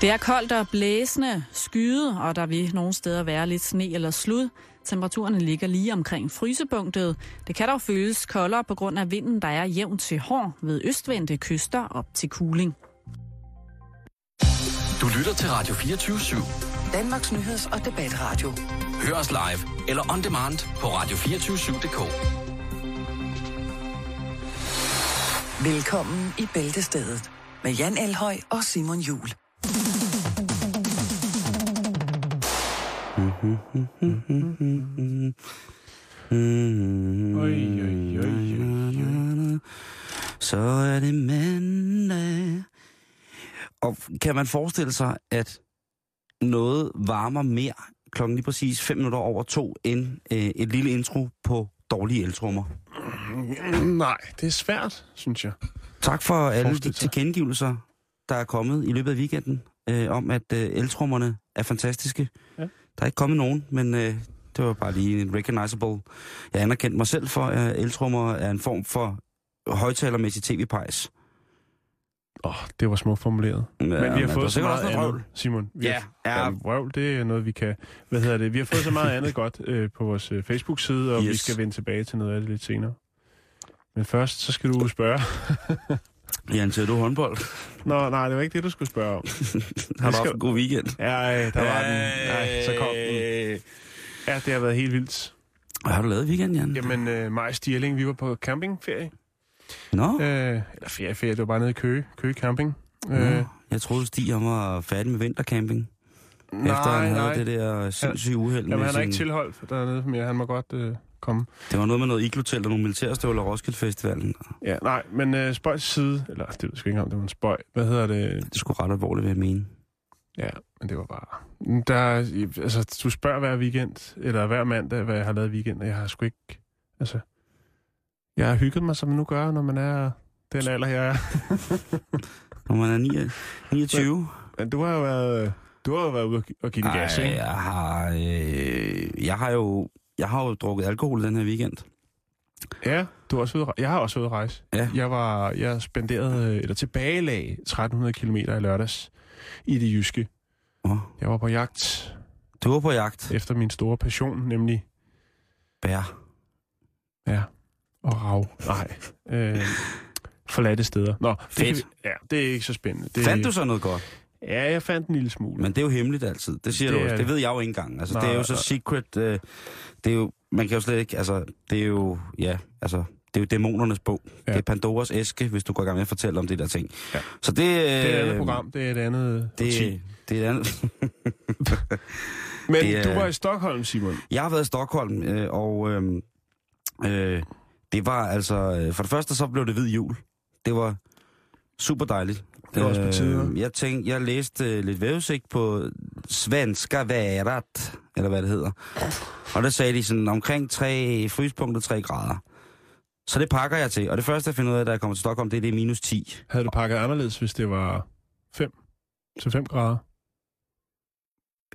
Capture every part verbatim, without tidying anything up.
Det er koldt og blæsende, skyde, og der vil nogle steder være lidt sne eller slud. Temperaturen ligger lige omkring frysepunktet. Det kan dog føles koldere på grund af vinden, der er jævnt til hård ved østvendte kyster op til Kuling. Du lytter til Radio fireogtyve syv. Danmarks nyheds- og debatradio. Hør os live eller on demand på radio to fire syv punktum d k. Velkommen i Bæltestedet med Jan Alhøj og Simon Juhl. Så er det mandag. Og kan man forestille sig, at noget varmer mere klokken lige præcis fem minutter over to end øh, et lille intro på dårlige eltrummer? Nej, det er svært, synes jeg. Tak for alle de tilkendegivelser, der er kommet i løbet af weekenden, øh, om at øh, eltrummerne er fantastiske. Ja. Der er ikke kommet nogen, men øh, det var bare lige en recognizable. Jeg anerkendte mig selv for, at eltrummer er en form for højtalermæssig tv-pejs. Åh, oh, det var småt formuleret. Ja, men vi har men fået så meget andet, røvl. Simon. Vi ja, har, ja. Røvl, det er noget, vi kan... Hvad hedder det? Vi har fået så meget andet godt øh, på vores øh, Facebook-side, og yes. Vi skal vende tilbage til noget af det lidt senere. Men først, så skal du spørge... Jan, ser du håndbold? Nå, nej, det var ikke det, du skulle spørge om. Har du haft en god weekend? Ja, der var den. Nej, så kom den. Ja, det har været helt vildt. Hvad har du lavet i weekenden, Jan? Jamen, øh, Maj Stierling, vi var på campingferie. Nå? Øh, eller ferieferie, det var bare nede i Køge, Køge Camping. Nå, øh, jeg troede, Stig var færdig med vintercamping. Nej, nej. Efter han havde nej. det der sindssyge uheld. Jamen, han har ikke tilholdt dernede, men han må godt... Øh, Komme. Det var noget med noget iglotelt og nogle militærstøvler og Roskilde Festivalen. Ja, nej, men øh, spøjs side, eller det ved jeg sgu ikke om, det var en spøj. Hvad hedder det? Det skulle ret alvorligt, hvad jeg mene. Ja, men det var bare... Der, altså, du spørger hver weekend, eller hver mandag, hvad jeg har lavet i weekenden, og jeg har sgu ikke... Altså, jeg har hygget mig, som man nu gør, når man er den alder, jeg er. Når man er niogtyve. Men, men du har jo været, du har jo været ude og give den gas, ikke? Jeg har, øh, jeg har jo... Jeg har jo drukket alkohol den her weekend. Ja, du har også ude, jeg har også været ude rejse. Ja. Jeg var, jeg spenderede, eller tilbagelag tretten hundrede kilometer i lørdags i det jyske. Oh. Jeg var på jagt. Du var på jagt? Efter min store passion, nemlig... Bær. Ja, og rav. Nej. øh, forladte steder. Nå, fedt. Det, ja, det er ikke så spændende. Det, fandt du så noget godt? Ja, jeg fandt en lille smule. Men det er jo hemmeligt altid. Det siger det du også. Det ved jeg jo ikke engang. Altså, nej, det er jo så secret. Øh, det er jo, man kan jo slet ikke, altså, det er jo, ja, altså, det er jo dæmonernes bog. Ja. Det er Pandoras æske, hvis du går i gang med at fortælle om det der ting. Ja. Så det... Øh, det er et andet program. Det er et andet... Det, det er et andet... Men det, du var i Stockholm, Simon. Jeg har været i Stockholm, øh, og øh, øh, det var altså... For det første så blev det hvid jul. Det var super dejligt. Det var også på tide. Jeg tænkte, jeg læste lidt vævesigt på Svenska Været, eller hvad det hedder. Og der sagde de sådan omkring tre, frysepunktet tre grader. Så det pakker jeg til. Og det første, jeg finder ud af, da jeg kommer til Stockholm, det er det minus ti. Havde du pakket anderledes, hvis det var fem til fem grader?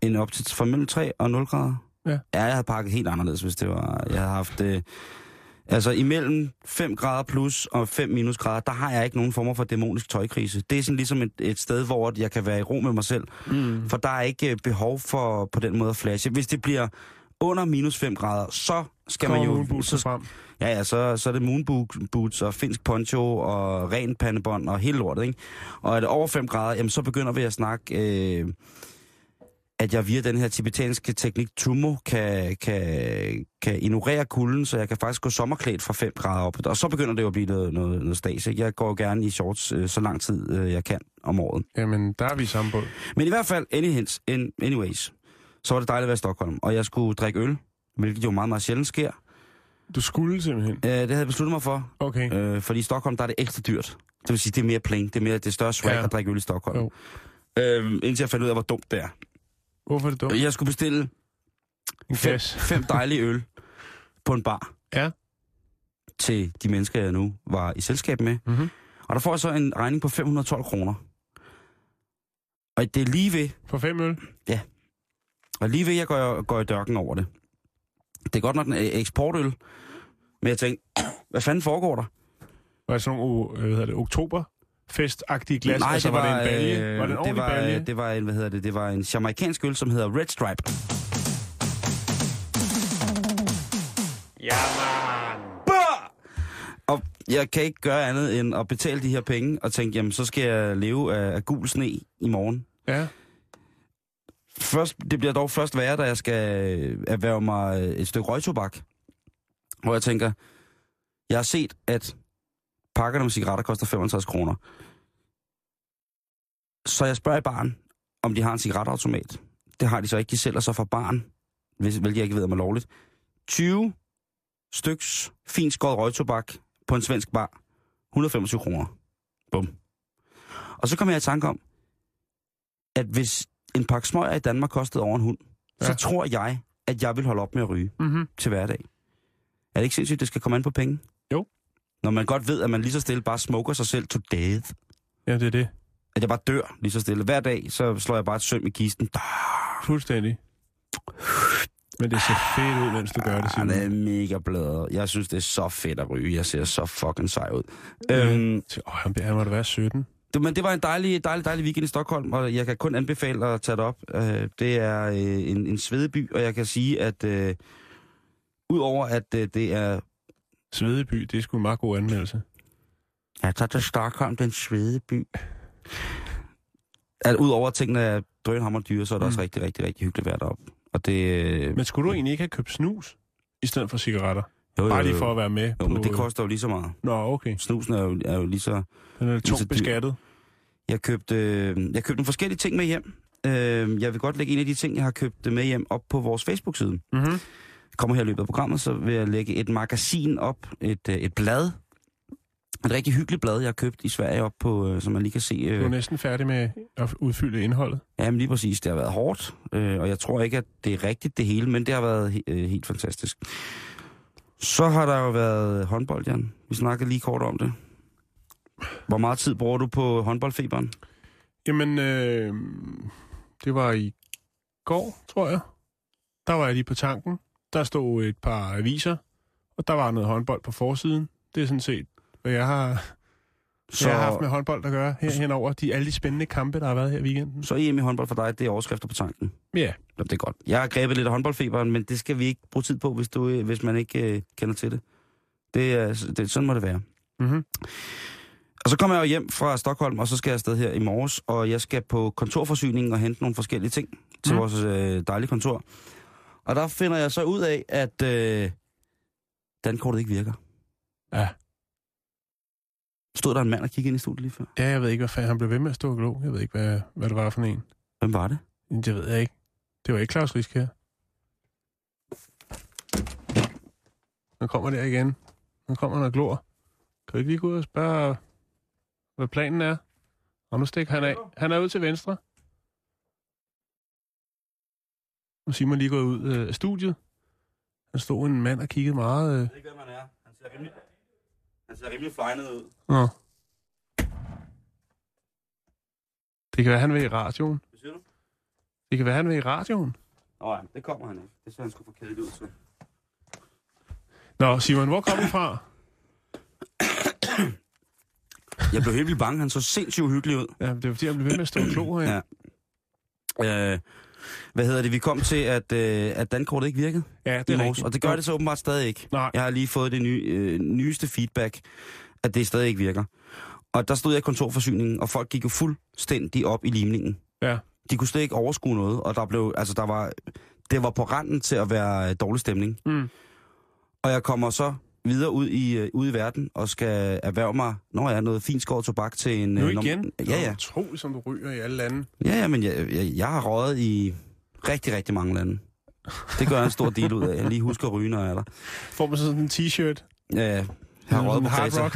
En op til fra mellem tre og nul grader? Ja. Ja, jeg havde pakket helt anderledes, hvis det var... Jeg havde haft... Øh, Altså imellem fem grader plus og fem minusgrader, der har jeg ikke nogen former for dæmonisk tøjkrise. Det er sådan ligesom et, et sted, hvor jeg kan være i ro med mig selv. Mm. For der er ikke behov for på den måde at flashe. Hvis det bliver under minus fem grader, så skal Kom, man jo... Så, ja, ja, så, så er det moonboots og finsk poncho og ren pandebånd og hele lortet, ikke? Og er det over fem grader, jamen, så begynder vi at snakke... Øh, at jeg via den her tibetanske teknik Tumo kan, kan, kan ignorere kulden, så jeg kan faktisk gå sommerklædt fra fem grader op. Og så begynder det jo at blive noget, noget, noget stads. Jeg går gerne i shorts øh, så lang tid, øh, jeg kan om året. Jamen, der er vi i samme båd. Men i hvert fald, anyways, anyways, så var det dejligt at være i Stockholm. Og jeg skulle drikke øl, hvilket jo meget, meget sjældent sker. Du skulle simpelthen? Øh, det havde jeg besluttet mig for. Okay. Øh, fordi i Stockholm, der er det ekstra dyrt. Det vil sige, det er mere plain. Det er, mere, det er større swag ja. At drikke øl i Stockholm. Øh, indtil jeg fandt ud af, hvor dumt det er. Hvorfor er det dumt? Jeg skulle bestille fem, fem dejlige øl på en bar ja. Til de mennesker, jeg nu var i selskab med. Mm-hmm. Og der får jeg så en regning på fem hundrede og tolv kroner. Og det er lige ved... På fem øl? Ja. Og lige ved, jeg går, går i dørken over det. Det er godt nok en eksportøl. Men jeg tænkte, hvad fanden foregår der? Var det sådan nogle, hvad hedder det, oktober? festagtige glas, nej, altså det var, var det en balje? Øh, var det en ordentlig det var, balje? Det var, hvad hedder det, det var en jamaikansk øl, som hedder Red Stripe. Og jeg kan ikke gøre andet end at betale de her penge og tænke, jamen så skal jeg leve af, af gul sne i morgen. Ja. Først, det bliver dog først værre, da jeg skal erhverve mig et stykke røgtobak. Hvor jeg tænker, jeg har set, at pakkerne med cigaretter koster femoghalvtreds kroner. Så jeg spørger i baren, om de har en cigaretautomat. Det har de så ikke, de sælger så fra baren, hvilket jeg ikke ved om er lovligt. tyve styks fint skåret røgtobak på en svensk bar. et hundrede og femogtyve kroner. Bum. Og så kom jeg i tanke om, at hvis en pakke smøger i Danmark kostede over en hund, ja, så tror jeg, at jeg vil holde op med at ryge mm-hmm. til hverdag. Er det ikke sindssygt, at det skal komme an på penge? Jo. Når man godt ved, at man lige så stille bare smoker sig selv to death. Ja, det er det. At jeg bare dør lige så stille. Hver dag, så slår jeg bare et søm i kisten. Fuldstændig. Men det ser fedt ud, mens du gør det. Ah, det er mega bladret. Jeg synes, det er så fedt at ryge. Jeg ser så fucking sej ud. Åh, ja. øhm, oh, han måtte være sytten. Det, men det var en dejlig, dejlig, dejlig weekend i Stockholm, og jeg kan kun anbefale at tage det op. Øh, det er øh, en, en svedeby, og jeg kan sige, at øh, udover at øh, det er... Svedeby, det er sgu en meget god anmeldelse. Ja, tager til Stockholm, den svedeby. At udover tingene er drønhammerdyre, så er det mm. også rigtig, rigtig, rigtig hyggeligt at være deroppe. Og det, men skulle du egentlig ikke have købt snus i stedet for cigaretter? Jo, jo, jo. Bare lige for at være med. Jo, på... men det koster jo lige så meget. Nå, okay. Snusen er jo, er jo lige så... Den er tungt beskattet. Jeg købte, jeg købte nogle forskellige ting med hjem. Jeg vil godt lægge en af de ting, jeg har købt med hjem, op på vores Facebook-side. Mm-hmm. Kommer her i løbet af programmet, så vil jeg lægge et magasin op, et, et blad. Et rigtig hyggeligt blad, jeg har købt i Sverige op på, som man lige kan se. Du er næsten færdig med at udfylde indholdet. Ja, men lige præcis. Det har været hårdt, og jeg tror ikke, at det er rigtigt det hele, men det har været helt fantastisk. Så har der jo været håndbold, Jan. Vi snakkede lige kort om det. Hvor meget tid bruger du på håndboldfeberen? Jamen, øh, det var i går, tror jeg. Der var jeg lige på tanken. Der stod et par aviser, og der var noget håndbold på forsiden. Det er sådan set, hvad jeg har, så, jeg har haft med håndbold at gøre her, henover. De, alle de spændende kampe, der har været her i weekenden. Så E M i håndbold for dig, det er overskrifter på tanken? Ja. Det er godt. Jeg har grebet lidt af håndboldfeberen, men det skal vi ikke bruge tid på, hvis, du, hvis man ikke øh, kender til det. Det, det. Sådan må det være. Mm-hmm. Og så kommer jeg jo hjem fra Stockholm, og så skal jeg afsted her i morges, og jeg skal på kontorforsyningen og hente nogle forskellige ting til mm. vores øh, dejlige kontor. Og der finder jeg så ud af, at øh, dankortet ikke virker. Ja. Stod der en mand og kiggede ind i studiet lige før? Ja, jeg ved ikke, hvad fanden han blev ved med at stå og glo. Jeg ved ikke, hvad, hvad det var for en. Hvem var det? Det ved jeg ikke. Det var ikke Claus Risk her. Nu kommer der igen. Nu kommer han og glor. Kan du ikke lige gå ud og spørge, hvad planen er? Og nu stikker han af. Han er ud til venstre. Nu siger man lige gået ud af øh, studiet. Han stod en mand og kiggede meget... Øh... Jeg ved ikke, hvem han er. Han ser rimelig... Han ser rimelig fejnet ud. Nå. Det kan være, han vil i radioen. Hvad siger du? Det kan være, han vil i radioen. Nå ja, det kommer han ikke. Det ser han sgu for kedeligt ud til. Nå, Simon, hvor kom du fra? Jeg blev helt vildt bange. Han så sindssygt hyggelig ud. Ja, det var fordi, han blev ved med at stå og klo her. Ja. Øh, hvad hedder det? Vi kom til, at, øh, at dankortet ikke virkede. Ja, det er rigtigt. Og det gør det så åbenbart stadig ikke. Nej. Jeg har lige fået det nye, øh, nyeste feedback, at det stadig ikke virker. Og der stod jeg i kontorforsyningen, og folk gik jo fuldstændig op i limningen. Ja. De kunne slet ikke overskue noget, og der blev, altså der var, det var på randen til at være dårlig stemning. Mm. Og jeg kommer så videre ud i, øh, ud i verden, og skal erhverve mig, når jeg er noget fint skåret tobak til en... Nu igen? Nom- ja, ja. Utroligt, som du ryger i alle lande. Ja, ja, men jeg, jeg, jeg har røget i rigtig, rigtig mange lande. Det gør jeg en stor del ud af. Jeg lige husker at ryge, når jeg er der. Får man sådan en t-shirt? Ja, jeg har røget på Hard Rock.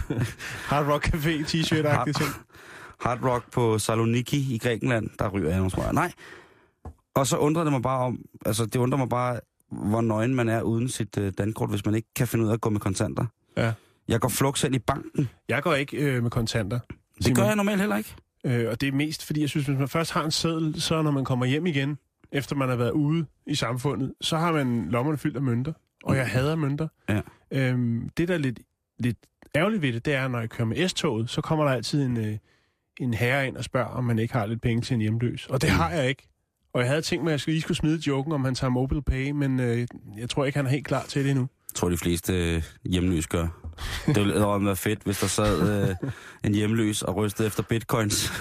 Hard Rock Café t-shirt-agtig ting. Hard Rock på Saloniki i Grækenland, der ryger jeg, tror jeg. Nej. Og så undrer det mig bare om... Altså, det undrer mig bare... hvor nøgen man er uden sit øh, dankort, hvis man ikke kan finde ud af at gå med kontanter. Ja. Jeg går flugt selv i banken. Jeg går ikke øh, med kontanter. Det Simon. Gør jeg normalt heller ikke. Øh, og det er mest, fordi jeg synes, hvis man først har en seddel, så når man kommer hjem igen, efter man har været ude i samfundet, så har man lommerne fyldt af mønter. Og jeg hader mønter. Ja. Øhm, det, der er lidt, lidt ærgerligt ved det, det er, når jeg kører med S-toget, så kommer der altid en, øh, en herre ind og spørger, om man ikke har lidt penge til en hjemløs. Og det har jeg ikke. Og jeg havde tænkt mig, at jeg lige skulle smide joken, om han tager mobile pay, men øh, jeg tror ikke, han er helt klar til det endnu. Jeg tror, de fleste øh, hjemløs gør. Det ville være fedt, hvis der sad øh, en hjemløs og rystede efter bitcoins.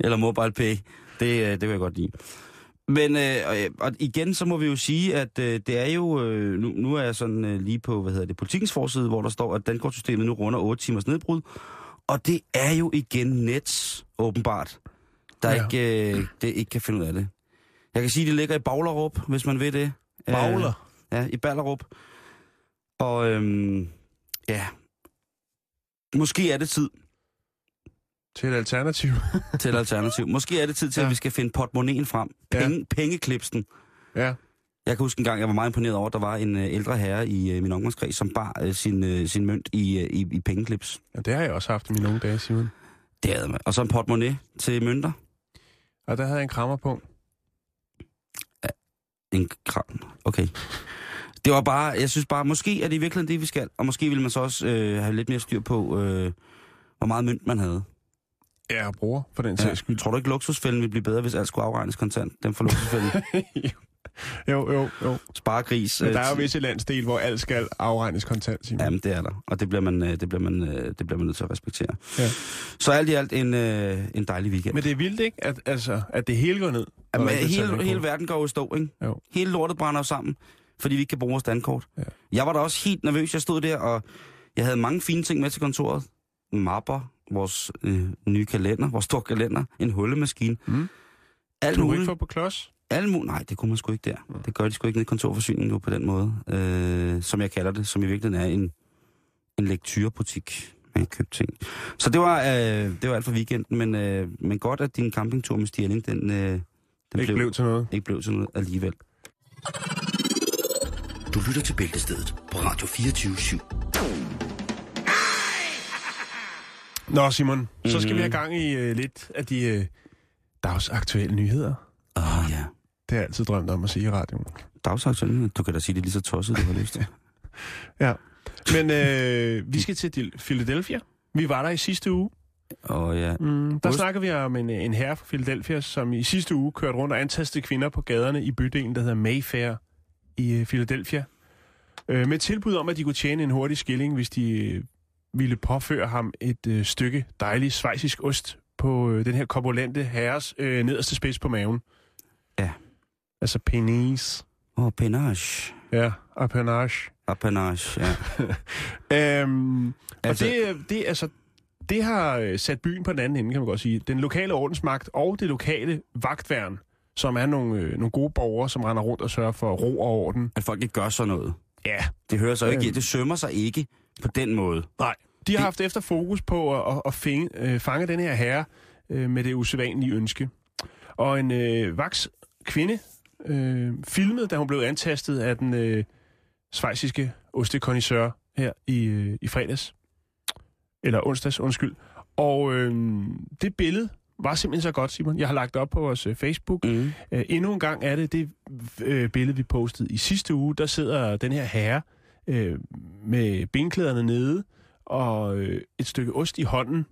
Eller mobile pay. Det, øh, det vil jeg godt lide. Men øh, og igen, så må vi jo sige, at øh, det er jo... Øh, nu, nu er jeg sådan øh, lige på, hvad hedder det, Politikens forside, hvor der står, at Dankortsystemet nu runder otte timers nedbrud. Og det er jo igen Nets, åbenbart, der ja. ikke, øh, det ikke kan finde ud af det. Jeg kan sige, at det ligger i Ballerup, hvis man ved det. Bagler? Æh, ja, i Ballerup. Og øhm, ja, måske er det tid. Til et alternativ. til et alternativ. Måske er det tid til, ja. at vi skal finde portemonnaien frem. Penge, ja. Pengeklipsen. Ja. Jeg kan huske en gang, jeg var meget imponeret over, at der var en ældre herre i min ungdomskreds, som bar sin, sin mønt i, i, i pengeklips. Ja, det har jeg også haft i mine unge dage, Simon. Det havde man. Og så en portemonnaie til mønter. Og der havde jeg en krammer på. Ja, en kram. Okay. Det var bare, jeg synes bare, måske er det i virkeligheden det, vi skal. Og måske ville man så også øh, have lidt mere styr på, øh, hvor meget mønt man havde. Ja, og bruger for den sags skyld. Tror du ikke, luksusfælden ville blive bedre, hvis alt skulle afregnes kontant? Den for luksusfælden. Jo, jo, jo. Sparegris. Men der er jo visse landsdel, hvor alt skal afregnes kontant, Simon. Jamen, det er der. Og det bliver man, det bliver man, det bliver man nødt til at respektere. Ja. Så alt i alt en, en dejlig weekend. Men det er vildt, ikke? At, altså, at det hele går ned. Jamen, hele, hele verden går jo i stå, ikke? Jo. Hele lortet brænder sammen, fordi vi ikke kan bruge vores dankort. Ja. Jeg var da også helt nervøs. Jeg stod der, og jeg havde mange fine ting med til kontoret. Mapper, vores øh, nye kalender, vores store kalender, en hullemaskine. Mm. Alt du kunne ikke få på klods? Almu- Nej, det kunne man sgu ikke der. Mm. Det gør de sgu ikke ned i kontorforsyningen nu på den måde. Øh, som jeg kalder det, som i virkeligheden er en, en lektyrebutik. Man køber ting. Så det var, øh, det var alt for weekenden, men, øh, men godt, at din campingtur med Stierling, den, øh, den ikke, blev, blev til noget. ikke blev til noget alligevel. Du lytter til Bæltestedet på Radio fireogtyve syv. Nå, Simon, mm-hmm. så skal vi have gang i uh, lidt af de uh, dagsaktuelle nyheder. Åh, oh, ja. Yeah. Det har jeg altid drømt om at sige i radioen. Dagsaktuelle nyheder? Du kan da sige det lige så tosset, du har lyst til. Ja, men uh, vi skal til Philadelphia. Vi var der i sidste uge. Åh, oh, ja. Yeah. Mm, der Ust... snakker vi om en, en herre fra Philadelphia, som i sidste uge kørte rundt og antastede kvinder på gaderne i bydelen, der hedder Mayfair i uh, Philadelphia. Uh, med tilbud om, at de kunne tjene en hurtig skilling, hvis de... Uh, ville påføre ham et øh, stykke dejlig schweizisk ost på øh, den her korpulente herres øh, nederste spids på maven. Ja. Altså penis. Åh, oh, penage. Ja, apanage. Apanage, ja. øhm, altså... Og det, det, altså, det har sat byen på den anden ende, kan man godt sige. Den lokale ordensmagt og det lokale vagtværn, som er nogle, øh, nogle gode borgere, som render rundt og sørger for ro og orden. At folk ikke gør sådan noget. Ja. Det hører sig ikke. Det sømmer sig ikke. På den måde. Nej. De har det... haft efter fokus på at, at finge, øh, fange den her herre øh, med det usædvanlige ønske. Og en øh, vaks kvinde øh, filmede, da hun blev antastet af den øh, schweiziske ostekonnisseur her i, øh, i fredags. Eller onsdags, undskyld. Og øh, det billede var simpelthen så godt, Simon. Jeg har lagt det op på vores øh, Facebook. Mm. Æh, endnu en gang er det det øh, billede, vi postede i sidste uge. Der sidder den her herre Øh, med benklæderne nede, og øh, et stykke ost i hånden,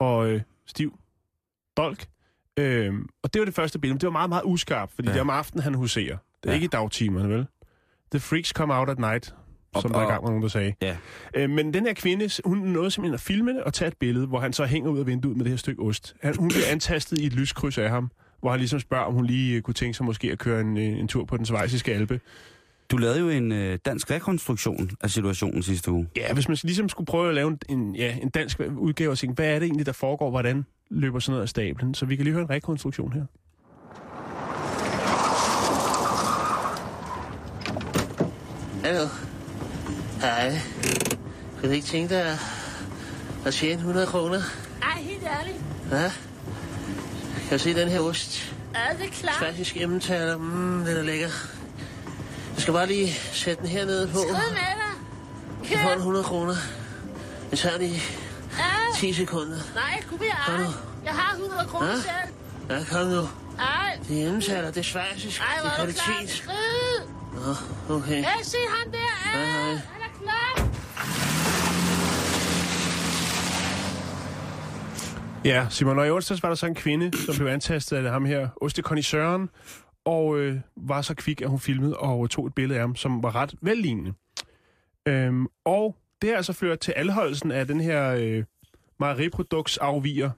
og øh, stiv dolk. Øh, og det var det første billede, men det var meget, meget uskarpt, fordi ja. det er om aftenen, han huserer. Det er ja. ikke i dagtimerne, vel? The freaks come out at night, op, som der i gang var nogen, der sagde. Ja. Øh, men den her kvinde, hun nåede simpelthen at filme det og tage et billede, hvor han så hænger ud af vinduet med det her stykke ost. Han, hun blev antastet i et lyskryds af ham, hvor han ligesom spørger, om hun lige kunne tænke sig måske at køre en, en tur på den schweiziske alpe. Du lavede jo en øh, dansk rekonstruktion af situationen sidste uge. Ja, hvis man ligesom skulle prøve at lave en, ja, en dansk udgave og tænke, hvad er det egentlig, der foregår, hvordan løber sådan noget af stablen? Så vi kan lige høre en rekonstruktion her. Hallo. Hej. Kunne du ikke tænke dig at tjene hundrede kroner? Ej, helt ærligt. Hvad? Kan du se den her ost? Ja, det er klart. Faktisk emmentaler. Mmm, den er lækker. Jeg skal bare lige sætte den hernede på. Skrid med dig. Kør. Jeg får hundrede kroner. Det tager lige ti sekunder. Nej, kunne vi ej. Jeg har hundrede kroner ja? selv. Ja, kom nu. Ej. Det er hjemmetaler, det er schweizisk. Ej, hvor er du klar. Skrid. Nå, okay. Ja, se ham der. Ej, hej. Han er klar. Ja, Simon, og i onsdags var der så en kvinde, som blev antastet af ham her, ostekondisøren, og øh, var så kvik, at hun filmede og tog et billede af ham, som var ret vellignende. Øhm, og det har altså ført til anholdelsen af den her øh, mejeriproduktsafviger.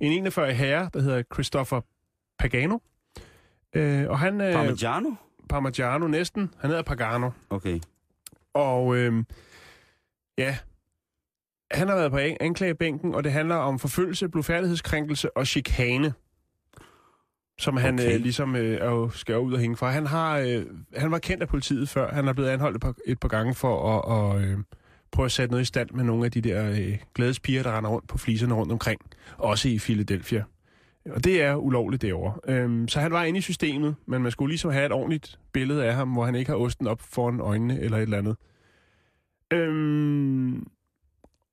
En enogfyrre-årig herre, der hedder Christopher Pagano. Øh, og han, øh, Parmigiano? Parmigiano, næsten. Han hedder Pagano. Okay. Og øh, ja, han har været på anklagebænken, og det handler om forfølgelse, blufærdighedskrænkelse og chikane, som han okay. øh, ligesom øh, skal ud og hænge for. Han, har, øh, han var kendt af politiet før. Han er blevet anholdt et par, et par gange for at og, øh, prøve at sætte noget i stand med nogle af de der øh, glædespiger, der render rundt på fliserne rundt omkring. Også i Philadelphia. Og det er ulovligt derovre. Øhm, så han var inde i systemet, men man skulle ligesom have et ordentligt billede af ham, hvor han ikke har osten op foran øjnene eller et eller andet. Øhm,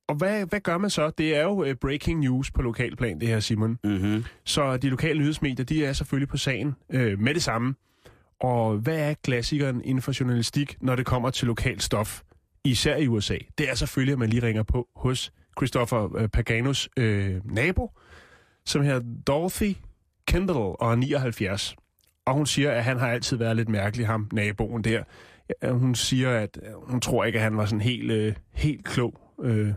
og hvad, hvad gør man så? Det er jo uh, breaking news på lokalplan, det her, Simon. Mm-hmm. Så de lokale nyhedsmedier, de er selvfølgelig på sagen øh, med det samme. Og hvad er klassikeren inden for journalistik, når det kommer til lokalt stof? Især i U S A. Det er selvfølgelig, at man lige ringer på hos Christopher øh, Paganos øh, nabo, som hedder Dorothy Kendall og er nioghalvfjerds. Og hun siger, at han har altid været lidt mærkelig, ham naboen der. Ja, hun siger, at hun tror ikke, at han var sådan helt, øh, helt klog. Øh,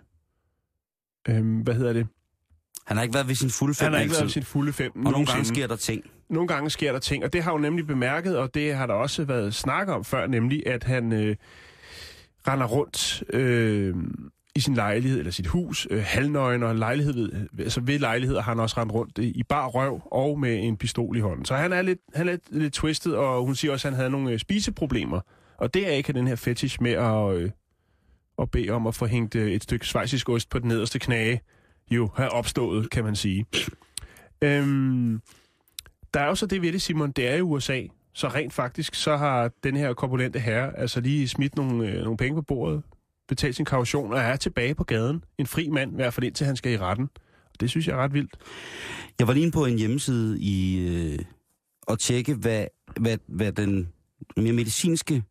øh, hvad hedder det? Han har ikke været ved sin fulde fem. Han har ikke altid. været ved sin fulde fem. Og nogle gange sker der ting. Nogle gange sker der ting, og det har hun nemlig bemærket, og det har der også været snak om før, nemlig at han øh, render rundt... Øh, i sin lejlighed eller sit hus, øh, halvnøgen og lejlighed, altså ved lejligheder har han også rendt rundt i bar røv og med en pistol i hånden. Så han er lidt, han er lidt, lidt twisted, og hun siger også, at han havde nogle øh, spiseproblemer. Og det er ikke den her fetish med at, øh, at bede om at få hængt øh, et stykke schweizisk ost på den nederste knage, jo har opstået, kan man sige. øhm, der er jo så det ved det, Simon, det er i U S A. Så rent faktisk, så har den her korpulente herre altså lige smidt nogle, øh, nogle penge på bordet, betalt sin kaution og er tilbage på gaden. En fri mand, i hvert fald indtil han skal i retten. Og det synes jeg er ret vildt. Jeg var lige på en hjemmeside i øh, at tjekke, hvad, hvad, hvad den mere medicinske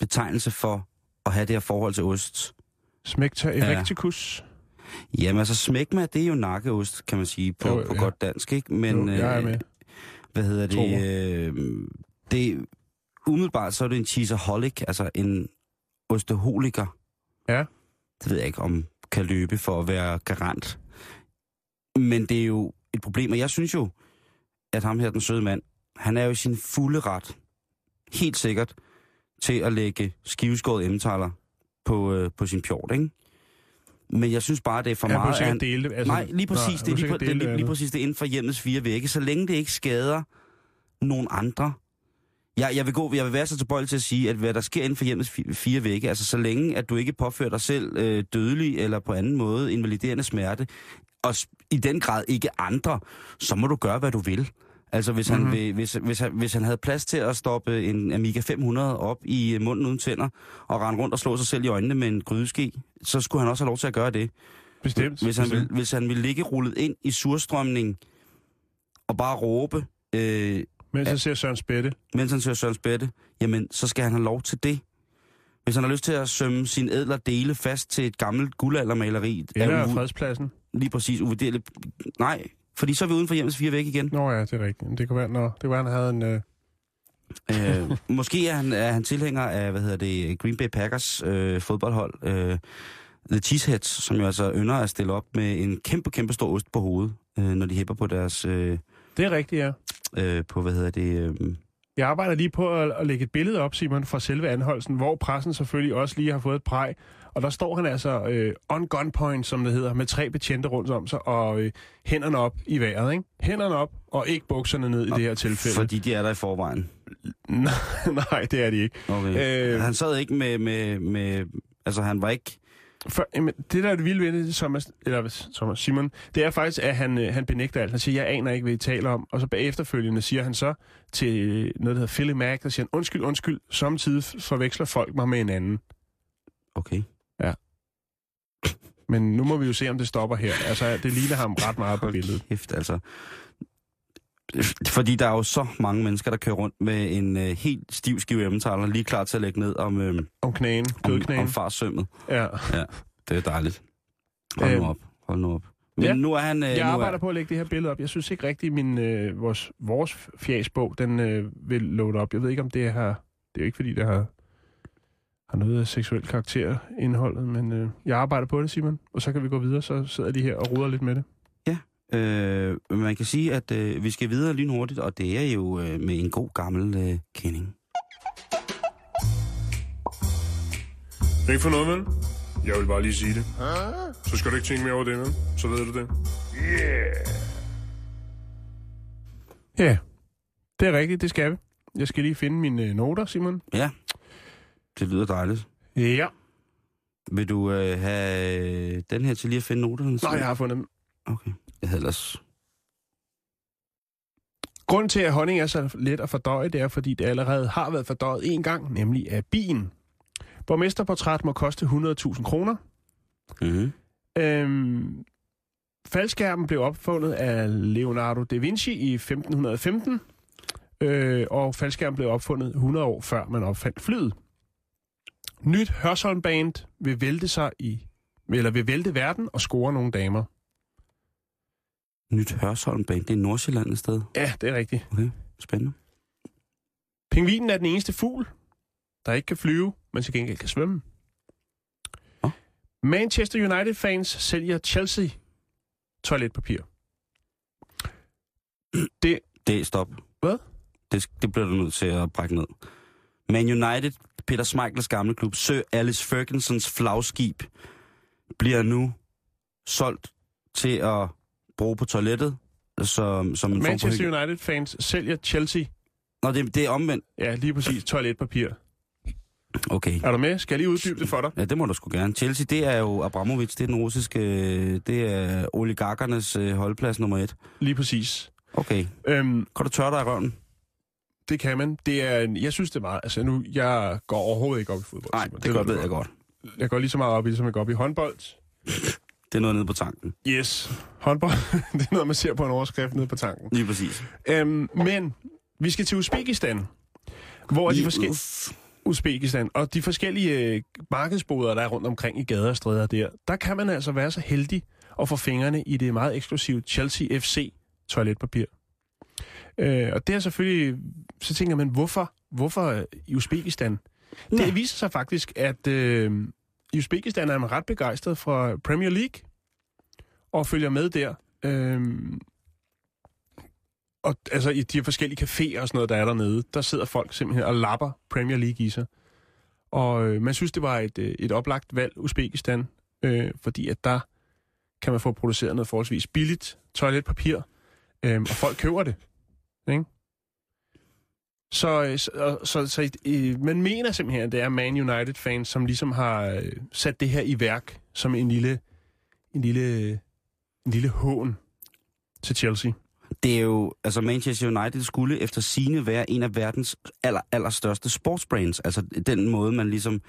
betegnelse for at have det her forhold til ost. Smecta erecticus? Ja. Jamen altså smegma, det er jo nakkeost, kan man sige, på, jo, på ja. godt dansk, ikke? Men jo, jeg er med. Øh, hvad hedder det? Øh, det? Umiddelbart så er det en cheeseholic, altså en osteholiker. Ja. Det ved jeg ikke, om kan løbe for at være garant. Men det er jo et problem, og jeg synes jo, at ham her, den søde mand, han er jo i sin fulde ret, helt sikkert, til at lægge skiveskåret emmentaler på, øh, på sin pjort, ikke? Men jeg synes bare, det er for ja, meget... Han... Dele, altså... Nej, lige præcis, Nå, det, lige, dele, det, lige, lige præcis det er inden for hjemmets fire vægge, så længe det ikke skader nogen andre. Jeg, jeg, vil gå, jeg vil være så tilbøjelig til at sige, at hvad der sker inden for hjemmets fire vægge, altså så længe, at du ikke påfører dig selv øh, dødelig eller på anden måde invaliderende smerte, og i den grad ikke andre, så må du gøre, hvad du vil. Altså hvis, mm-hmm. han, vil, hvis, hvis, han, hvis han havde plads til at stoppe en Amiga fem hundrede op i munden uden tænder, og rende rundt og slå sig selv i øjnene med en grydeske, så skulle han også have lov til at gøre det. Bestemt. Hvis han, bestemt. Vil, hvis han ville ligge rullet ind i surstrømning og bare råbe... Øh, Mens han ser Søren Spætte. Mens han ser Søren Spætte, jamen, så skal han have lov til det. Hvis han har lyst til at sømme sin ædler dele fast til et gammelt guldaldermaleri... Eller af u- fredspladsen. Lige præcis, uvurderligt. Nej, fordi så er vi uden for hjemmes fire væk igen. Nå ja, det er rigtigt. Det kan være, når, det kan være han havde en... Øh... Øh, måske er han, er han tilhænger af, hvad hedder det, Green Bay Packers øh, fodboldhold. Øh, The Cheeseheads, som jo altså ynder at stille op med en kæmpe, kæmpe stor ost på hovedet, øh, når de hæpper på deres... Øh... Det er rigtigt, ja. Øh, på, hvad hedder det... Øh... Jeg arbejder lige på at, at lægge et billede op, Simon, fra selve anholdelsen, hvor pressen selvfølgelig også lige har fået et præg. Og der står han altså øh, on gunpoint, som det hedder, med tre betjente rundt om sig, og øh, hænderne op i vejret, ikke? Hænderne op, og ikke bukserne ned i og det her tilfælde. Fordi de er der i forvejen? Nej, nej, det er de ikke. Okay. Øh... Han sad ikke med, med, med... Altså, han var ikke... For, jamen, det, der er det vilde ved det, Thomas, eller Thomas Simon, det er faktisk, at han, han benægter alt. Han siger, jeg aner ikke, hvad I taler om. Og så bagefterfølgende siger han så til noget, der hedder Philly Mack, der siger, undskyld, undskyld, samtidig forveksler folk mig med en anden. Okay. Ja. Men nu må vi jo se, om det stopper her. Altså, det ligner ham ret meget på billedet. Kæft, altså. Fordi der er jo så mange mennesker, der kører rundt med en øh, helt stiv skive emmentaler, lige klar til at lægge ned om... Øh, om knæen, blødknæen. Om, om farsømmet. Ja. Ja, det er dejligt. Hold nu op, hold nu op. Men ja. nu er han... Øh, jeg arbejder er... på at lægge det her billede op. Jeg synes ikke rigtigt, min øh, vores, vores fjæsbog, den øh, vil load op. Jeg ved ikke, om det her... Det er jo ikke, fordi det har, har noget af seksuel karakter indholdet, men øh, jeg arbejder på det, Simon. Og så kan vi gå videre, så sidder de her og ruder lidt med det. Ja, øh, man kan sige, at øh, vi skal videre lynhurtigt, og det er jo øh, med en god gammel øh, kending. Ikke for noget, vel? Jeg vil bare lige sige det. Ah? Så skal du ikke tænke mere over det, vel? Så ved du det. Yeah! Ja, det er rigtigt, det skal vi. Jeg skal lige finde mine noter, Simon. Ja, det lyder dejligt. Ja. Vil du øh, have den her til lige at finde noterne? Nej, jeg har fundet dem. Okay, jeg havde ellers... Grunden til, at honning er så let at fordøje, det er, fordi det allerede har været fordøjet én gang, nemlig af bien. Borgmesterportræt må koste hundrede tusind kroner. Mm-hmm. Øhm, faldskærmen blev opfundet af Leonardo da Vinci i femten femten, øh, og faldskærmen blev opfundet hundrede år før man opfandt flyet. Nyt Hørsholmband vil vælte sig i eller vil vælte verden og score nogle damer. Nyt Hørsholmband, det er Nordsjælland et sted. Ja, det er rigtigt. Okay, spændende. Pingvinen er den eneste fugl, der ikke kan flyve, men til gengæld kan svømme. Oh. Manchester United-fans sælger Chelsea toiletpapir. Det... Det er stop. Hvad? Det, det bliver du nødt til at brække ned. Man United, Peter Schmeichels gamle klub, Sir Alex Fergusons flagskib, bliver nu solgt til at bruge på toilettet. Som, som en Manchester form på... United-fans sælger Chelsea. Nå, det, det er omvendt. Ja, lige præcis. Toiletpapir. Okay. Er du med? Skal jeg lige uddybe det for dig? Ja, det må du sgu gerne. Chelsea, det er jo Abramovich, det er den russiske, det er oligarkernes holdplads nummer et. Lige præcis. Okay. Øhm, kan du tørre dig i røven? Det kan man. Det er, jeg synes det er meget, altså nu, jeg går overhovedet ikke op i fodbold. Nej, det, det går, ved jeg godt. Jeg går lige så meget op i det, som jeg går op i håndbold. Det er noget nede på tanken. Yes. Håndbold, det er noget, man ser på en overskrift nede på tanken. Lige præcis. Øhm, men, vi skal til Uzbekistan, hvor de forskellige... Uzbekistan, og de forskellige øh, markedsboder, der er rundt omkring i gader og stræder der, der kan man altså være så heldig at få fingrene i det meget eksklusive Chelsea F C toiletpapir. Øh, og det er selvfølgelig, så tænker man, hvorfor, hvorfor i Uzbekistan? Ja. Det viser sig faktisk, at øh, i Uzbekistan er man ret begejstret fra Premier League, og følger med der. Øh, Og altså i de forskellige caféer og sådan noget, der er dernede, der sidder folk simpelthen og lapper Premier League i sig. Og øh, man synes, det var et, et oplagt valg, Uzbekistan, øh, fordi at der kan man få produceret noget forholdsvis billigt toiletpapir, øh, og folk køber det. Ikke? Så, så, så, så øh, man mener simpelthen, at det er Man United-fans, som ligesom har øh, sat det her i værk som en lille, en lille, en lille hån til Chelsea. Det er jo, altså Manchester United skulle efter sigende være en af verdens aller, aller største sportsbrands. Altså den måde, man ligesom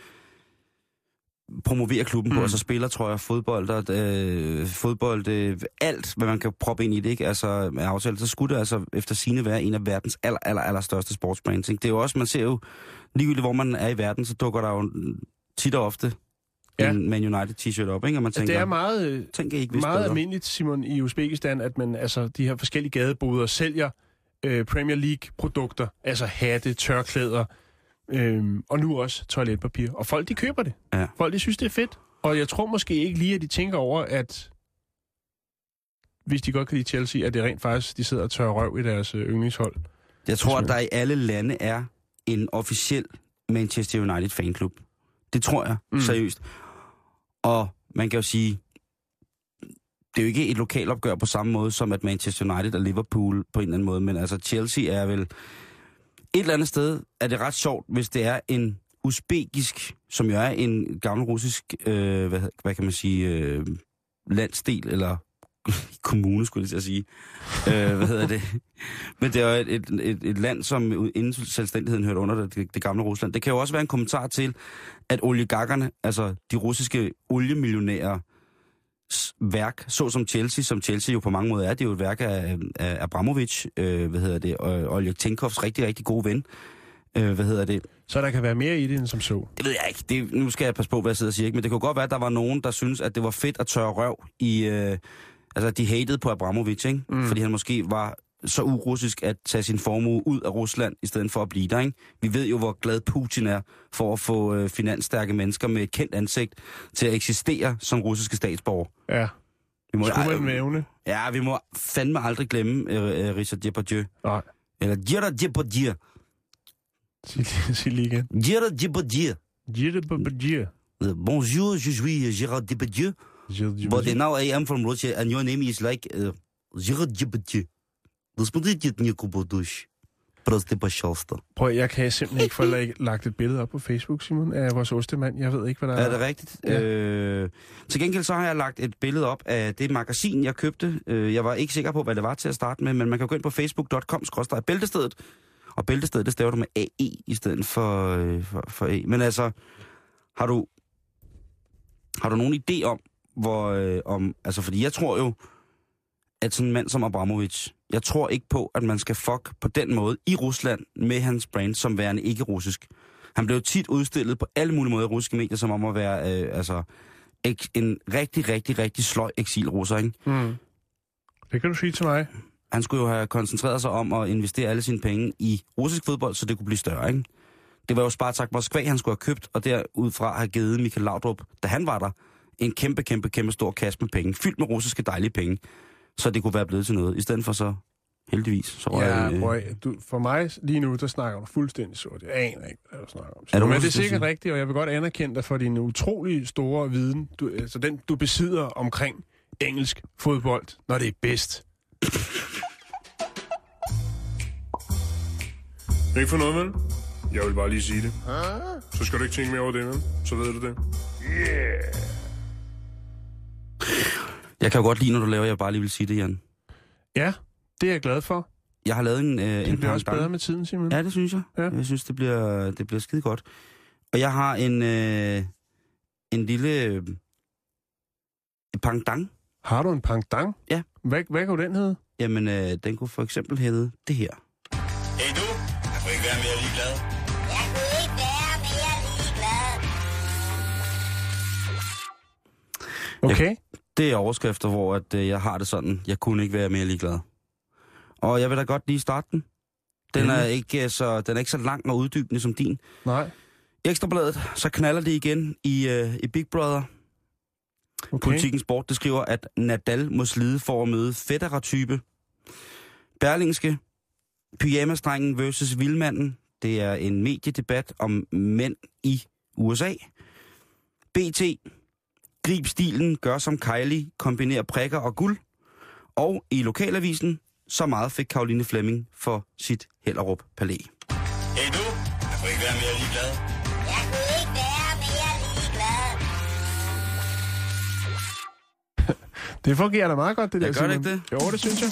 promoverer klubben på, mm. altså spillertrøjer, fodbold, øh, fodbold øh, alt, hvad man kan proppe ind i det, ikke? Altså med aftale, så skulle det altså efter sigende være en af verdens aller, aller, aller største sportsbrands. Ikke? Det er jo også, man ser jo, ligegyldigt hvor man er i verden, så dukker der jo tit og ofte ja. en Man United t-shirt op, ikke? Og man tænker, det er meget, tænker ikke meget almindeligt, Simon, i Uzbekistan, at man altså de her forskellige gadeboder sælger øh, Premier League-produkter, altså hatte, tørklæder, øh, og nu også toiletpapir. Og folk, de køber det. Ja. Folk, de synes, det er fedt. Og jeg tror måske ikke lige, at de tænker over, at hvis de godt kan lide Chelsea, at det rent faktisk, de sidder og tørrer røv i deres øh, yndlingshold. Jeg tror, at der i alle lande er en officiel Manchester United-fanklub. Det tror jeg, mm. seriøst. Og man kan jo sige, det er jo ikke et lokalopgør på samme måde som at Manchester United og Liverpool på en eller anden måde, men altså Chelsea er vel et eller andet sted, er det ret sjovt, hvis det er en usbekisk, som jo er en gammel russisk, øh, hvad, hvad kan man sige, øh, landsdel eller kommune, skulle jeg lige sige. øh, hvad hedder det? Men det er jo et, et, et land, som inden selvstændigheden hørte under det, det gamle Rusland. Det kan jo også være en kommentar til, at oligarkerne, altså de russiske oliemillionærers værk, såsom Chelsea, som Chelsea jo på mange måder er, det er jo et værk af, af Abramovich, øh, hvad hedder det, og Oleg Tinkovs rigtig, rigtig gode ven. Øh, hvad hedder det? Så der kan være mere i det, end som så. Det ved jeg ikke. Det, nu skal jeg passe på, hvad jeg sidder og siger, ikke? Men det kunne godt være, at der var nogen, der synes at det var fedt at tørre røv i... Øh, Altså, de hated på Abramovich, ikke? Mm. Fordi han måske var så urussisk at tage sin formue ud af Rusland, i stedet for at blive der, ikke? Vi ved jo, hvor glad Putin er for at få øh, finansstærke mennesker med et kendt ansigt til at eksistere som russiske statsborger. Ja. Vi må Skulle man mævne? Ja, vi må fandme aldrig glemme øh, øh, Richard Depardieu. Nej. Eller Gerard Depardieu. Sig lige igen. Gerard Depardieu. Gerard Depardieu. Bonjour, je suis Gerard Depardieu. But now I am from Russia, and your name is like uh, Gerard Depardieu. Смотрите мне кубодуш. Просто, пожалуйста. Prøv, jeg kan simpelthen ikke få lagt et billede op på Facebook, Simon, af vores ostemand. Jeg ved ikke, hvad der er. Er det rigtigt? Ja. Øh, til gengæld så har jeg lagt et billede op af det magasin, jeg købte. Jeg var ikke sikker på, hvad det var til at starte med, men man kan gå ind på facebook punktum com skråstreg bæltestedet. Og bæltestedet, det staver du med A E i stedet for, for, for E. Men altså, har du, har du nogen idé om, hvor... Øh, om, altså, fordi jeg tror jo, at sådan en mand som Abramovich... Jeg tror ikke på, at man skal fuck på den måde i Rusland med hans brand som værende ikke-russisk. Han blev tit udstillet på alle mulige måder i russiske medier, som om at være øh, altså, ek, en rigtig, rigtig, rigtig sløj eksilrusser, ikke? Mm. Det kan du sige til mig. Han skulle jo have koncentreret sig om at investere alle sine penge i russisk fodbold, så det kunne blive større, ikke? Det var jo Spartak Moskva, han skulle have købt, og derudfra har givet Michael Laudrup, da han var der, en kæmpe, kæmpe, kæmpe stor kasse med penge, fyldt med russiske dejlige penge. Så det kunne være blevet til noget. I stedet for så, heldigvis, så røg ja, jeg... Brød, du, for mig lige nu, der snakker du fuldstændig sort. Jeg aner ikke, hvad du snakker om. Er du Men det er sikkert rigtigt, og jeg vil godt anerkende dig for din utrolig store viden, du, altså den, du besidder omkring engelsk fodbold, når det er bedst. Ikke for noget, vel? Jeg vil bare lige sige det. Så skal du ikke tænke mere over det, vel? Så ved du det. Yeah! Jeg kan jo godt lide, når du laver, jeg bare lige vil sige det, Jan. Ja, det er jeg glad for. Jeg har lavet en... Øh, det en bliver også bedre med tiden, Simon. Ja, det synes jeg. Ja. Jeg synes, det bliver, det bliver skide godt. Og jeg har en, øh, en lille... Øh, pangdang. Har du en pangdang? Ja. Hvad, hvad kunne den hedde? Jamen, øh, den kunne for eksempel hedde det her. Hey du, jeg kunne ikke være mere ligeglad. Jeg kunne ikke være mere ligeglad. Okay. Jeg, Det er overskrifter, hvor at, øh, jeg har det sådan. Jeg kunne ikke være mere ligeglad. Og jeg vil da godt lige starte den. Den, mm. er, ikke, så, den er ikke så lang og uddybende som din. Nej. Ekstrabladet, så knalder det igen i, øh, i Big Brother. Okay. Politiken Sport, det skriver, at Nadal må slide for at møde Federer-type. Berlingske, pyjamasdrengen versus vildmanden. Det er en mediedebat om mænd i U S A. B T... Grib stilen, gør som Kylie, kombinerer prikker og guld. Og i lokalavisen, så meget fik Caroline Fleming for sit Hellerup Palæ. Hey du, jeg kunne ikke være mere ligeglad. Jeg kunne ikke være mere ligeglad. Det fungerer da meget godt, det der. Jeg gør det ikke det? Jo, det synes jeg.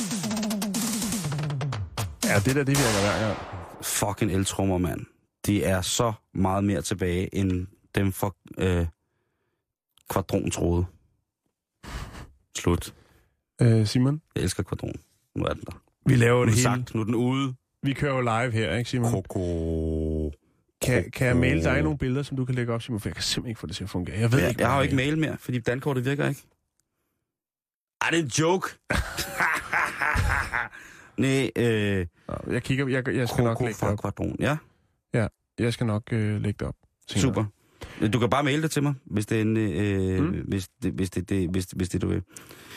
Ja, det der, det virker hver gang. Fucking eltrummer, mand. De er så meget mere tilbage, end dem for... Øh Kvadrontroede. Slut. Øh, Simon? Jeg elsker kvadron. Nu er den der. Vi laver det hele. Sagt, nu er den ude. Vi kører jo live her, ikke Simon? Koko. Kan, kan jeg maile dig nogle billeder, som du kan lægge op, Simon? For jeg kan simpelthen ikke få det til at fungere. Jeg ved ja, ikke. Jeg har jo ikke mail mere, fordi dankortet virker ikke. Ej, det er en joke. Næh, øh... Jeg kigger... Jeg, jeg skal nok lægge det op. Koko kvadron, ja. Ja, jeg skal nok øh, lægge det op. Senere. Super. Du kan bare maile det til mig, hvis det er en, øh, mm. hvis det, hvis det, det hvis, hvis det du vil.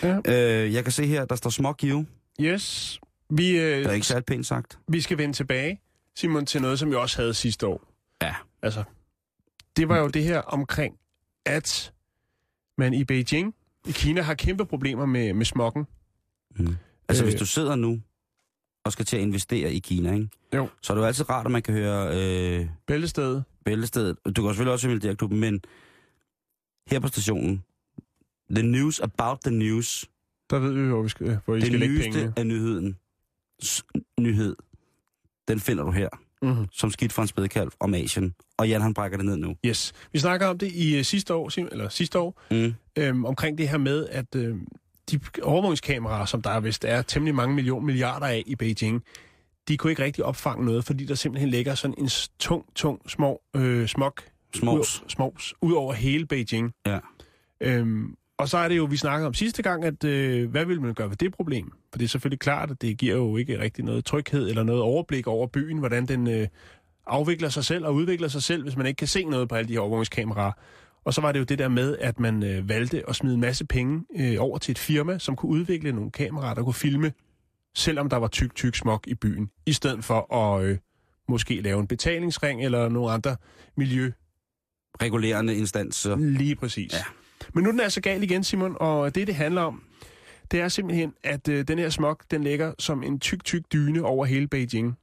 Ja. Øh, jeg kan se her, der står smågive. Yes. Vi øh, det er ikke særlig pænt sagt. Vi skal vende tilbage, Simon, til noget, som vi også havde sidste år. Ja. Altså, det var jo det her omkring, at man i Beijing, i Kina, har kæmpe problemer med, med smokken. Mm. Altså, øh, hvis du sidder nu og skal til at investere i Kina, ikke? Jo. Så er det jo altid rart, at man kan høre... Øh, Bæltestedet. Bæltestedet. Du kan selvfølgelig også høre Militærklubben, men her på stationen, the news about the news. Der ved vi, hvor, vi skal, hvor I skal lægge penge. Det nyeste af nyheden. S- nyhed. Den finder du her. Mm-hmm. Som skidt fra en spædekalv om Asien. Og Jan, han brækker det ned nu. Yes. Vi snakker om det i uh, sidste år, eller sidste år, mm. øhm, omkring det her med, at øh, de overvågningskameraer, som der vist er temmelig mange millioner milliarder af i Beijing, de kunne ikke rigtig opfange noget, fordi der simpelthen ligger sådan en tung, tung smog, øh, smog, smogs. Ud, smogs ud over hele Beijing. Ja. Øhm, Og så er det jo, vi snakkede om sidste gang, at øh, hvad ville man gøre ved det problem? For det er selvfølgelig klart, at det giver jo ikke rigtig noget tryghed eller noget overblik over byen, hvordan den øh, afvikler sig selv og udvikler sig selv, hvis man ikke kan se noget på alle de her overvågningskameraer. Og så var det jo det der med, at man øh, valgte at smide en masse penge øh, over til et firma, som kunne udvikle nogle kameraer, der kunne filme, selvom der var tyk, tyk smog i byen, i stedet for at øh, måske lave en betalingsring eller nogle andre miljøregulerende instanser. Lige præcis. Ja. Men nu den er så gal igen, Simon, og det, det handler om, det er simpelthen, at øh, den her smog, den ligger som en tyk, tyk dyne over hele Beijing.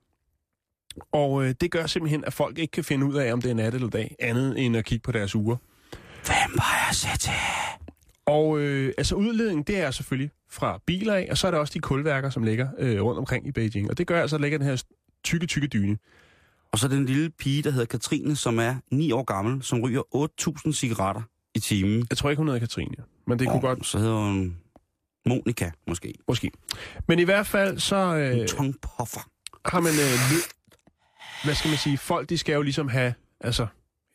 Og øh, det gør simpelthen, at folk ikke kan finde ud af, om det er nat eller dag, andet end at kigge på deres uger. Hvem var jeg så til? Og øh, altså udledningen, det er selvfølgelig fra biler af, og så er der også de kulværker, som ligger øh, rundt omkring i Beijing. Og det gør altså, at ligger den her tykke, tykke dyne. Og så den lille pige, der hedder Katrine, som er ni år gammel, som ryger otte tusind cigaretter i timen. Jeg tror ikke, hun hedder Katrine, men det oh, kunne godt... Så hedder hun Monika, måske. Måske. Men i hvert fald, så... Øh, tungpuffer. Har man... Øh, hvad skal man sige? Folk, de skal jo ligesom have... Altså,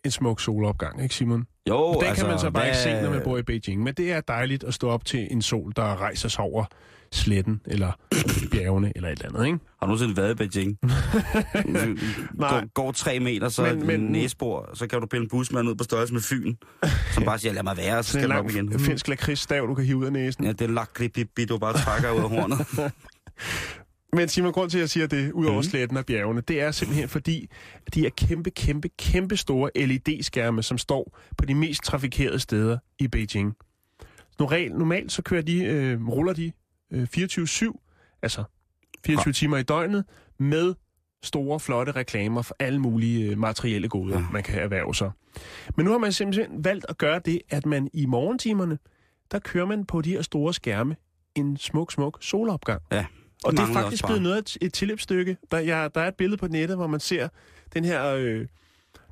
en smuk solopgang, ikke Simon? Jo, den altså... Den kan man så bare hvad... ikke se, når man bor i Beijing. Men det er dejligt at stå op til en sol, der rejser sig over sletten, eller bjergene, eller et eller andet, ikke? Har du nogensinde været i Beijing? går, går tre meter, så men, men... næsbor, så kan du pille en busmand ud på størrelse med Fyn, som bare siger, lad mig være, så skal jeg op igen. Det er en finsk lakridsstav, du kan hive ud af næsen. Ja, det er lakridsbit, du bare trækker ud af hornet. Men Simon, grund til, at jeg siger det, ud over sletten og bjergene, det er simpelthen fordi, at de er kæmpe, kæmpe, kæmpe store L E D-skærme, som står på de mest trafikerede steder i Beijing. Normalt så kører de, øh, ruller de øh, fireogtyve syv, altså fireogtyve timer i døgnet, med store, flotte reklamer for alle mulige øh, materielle goder, man kan erhverve sig. Men nu har man simpelthen valgt at gøre det, at man i morgentimerne, der kører man på de her store skærme en smuk, smuk solopgang. Ja. Og det er faktisk blevet noget af et, et tilløbsstykke. Der, ja, der er et billede på nettet, hvor man ser den her, øh,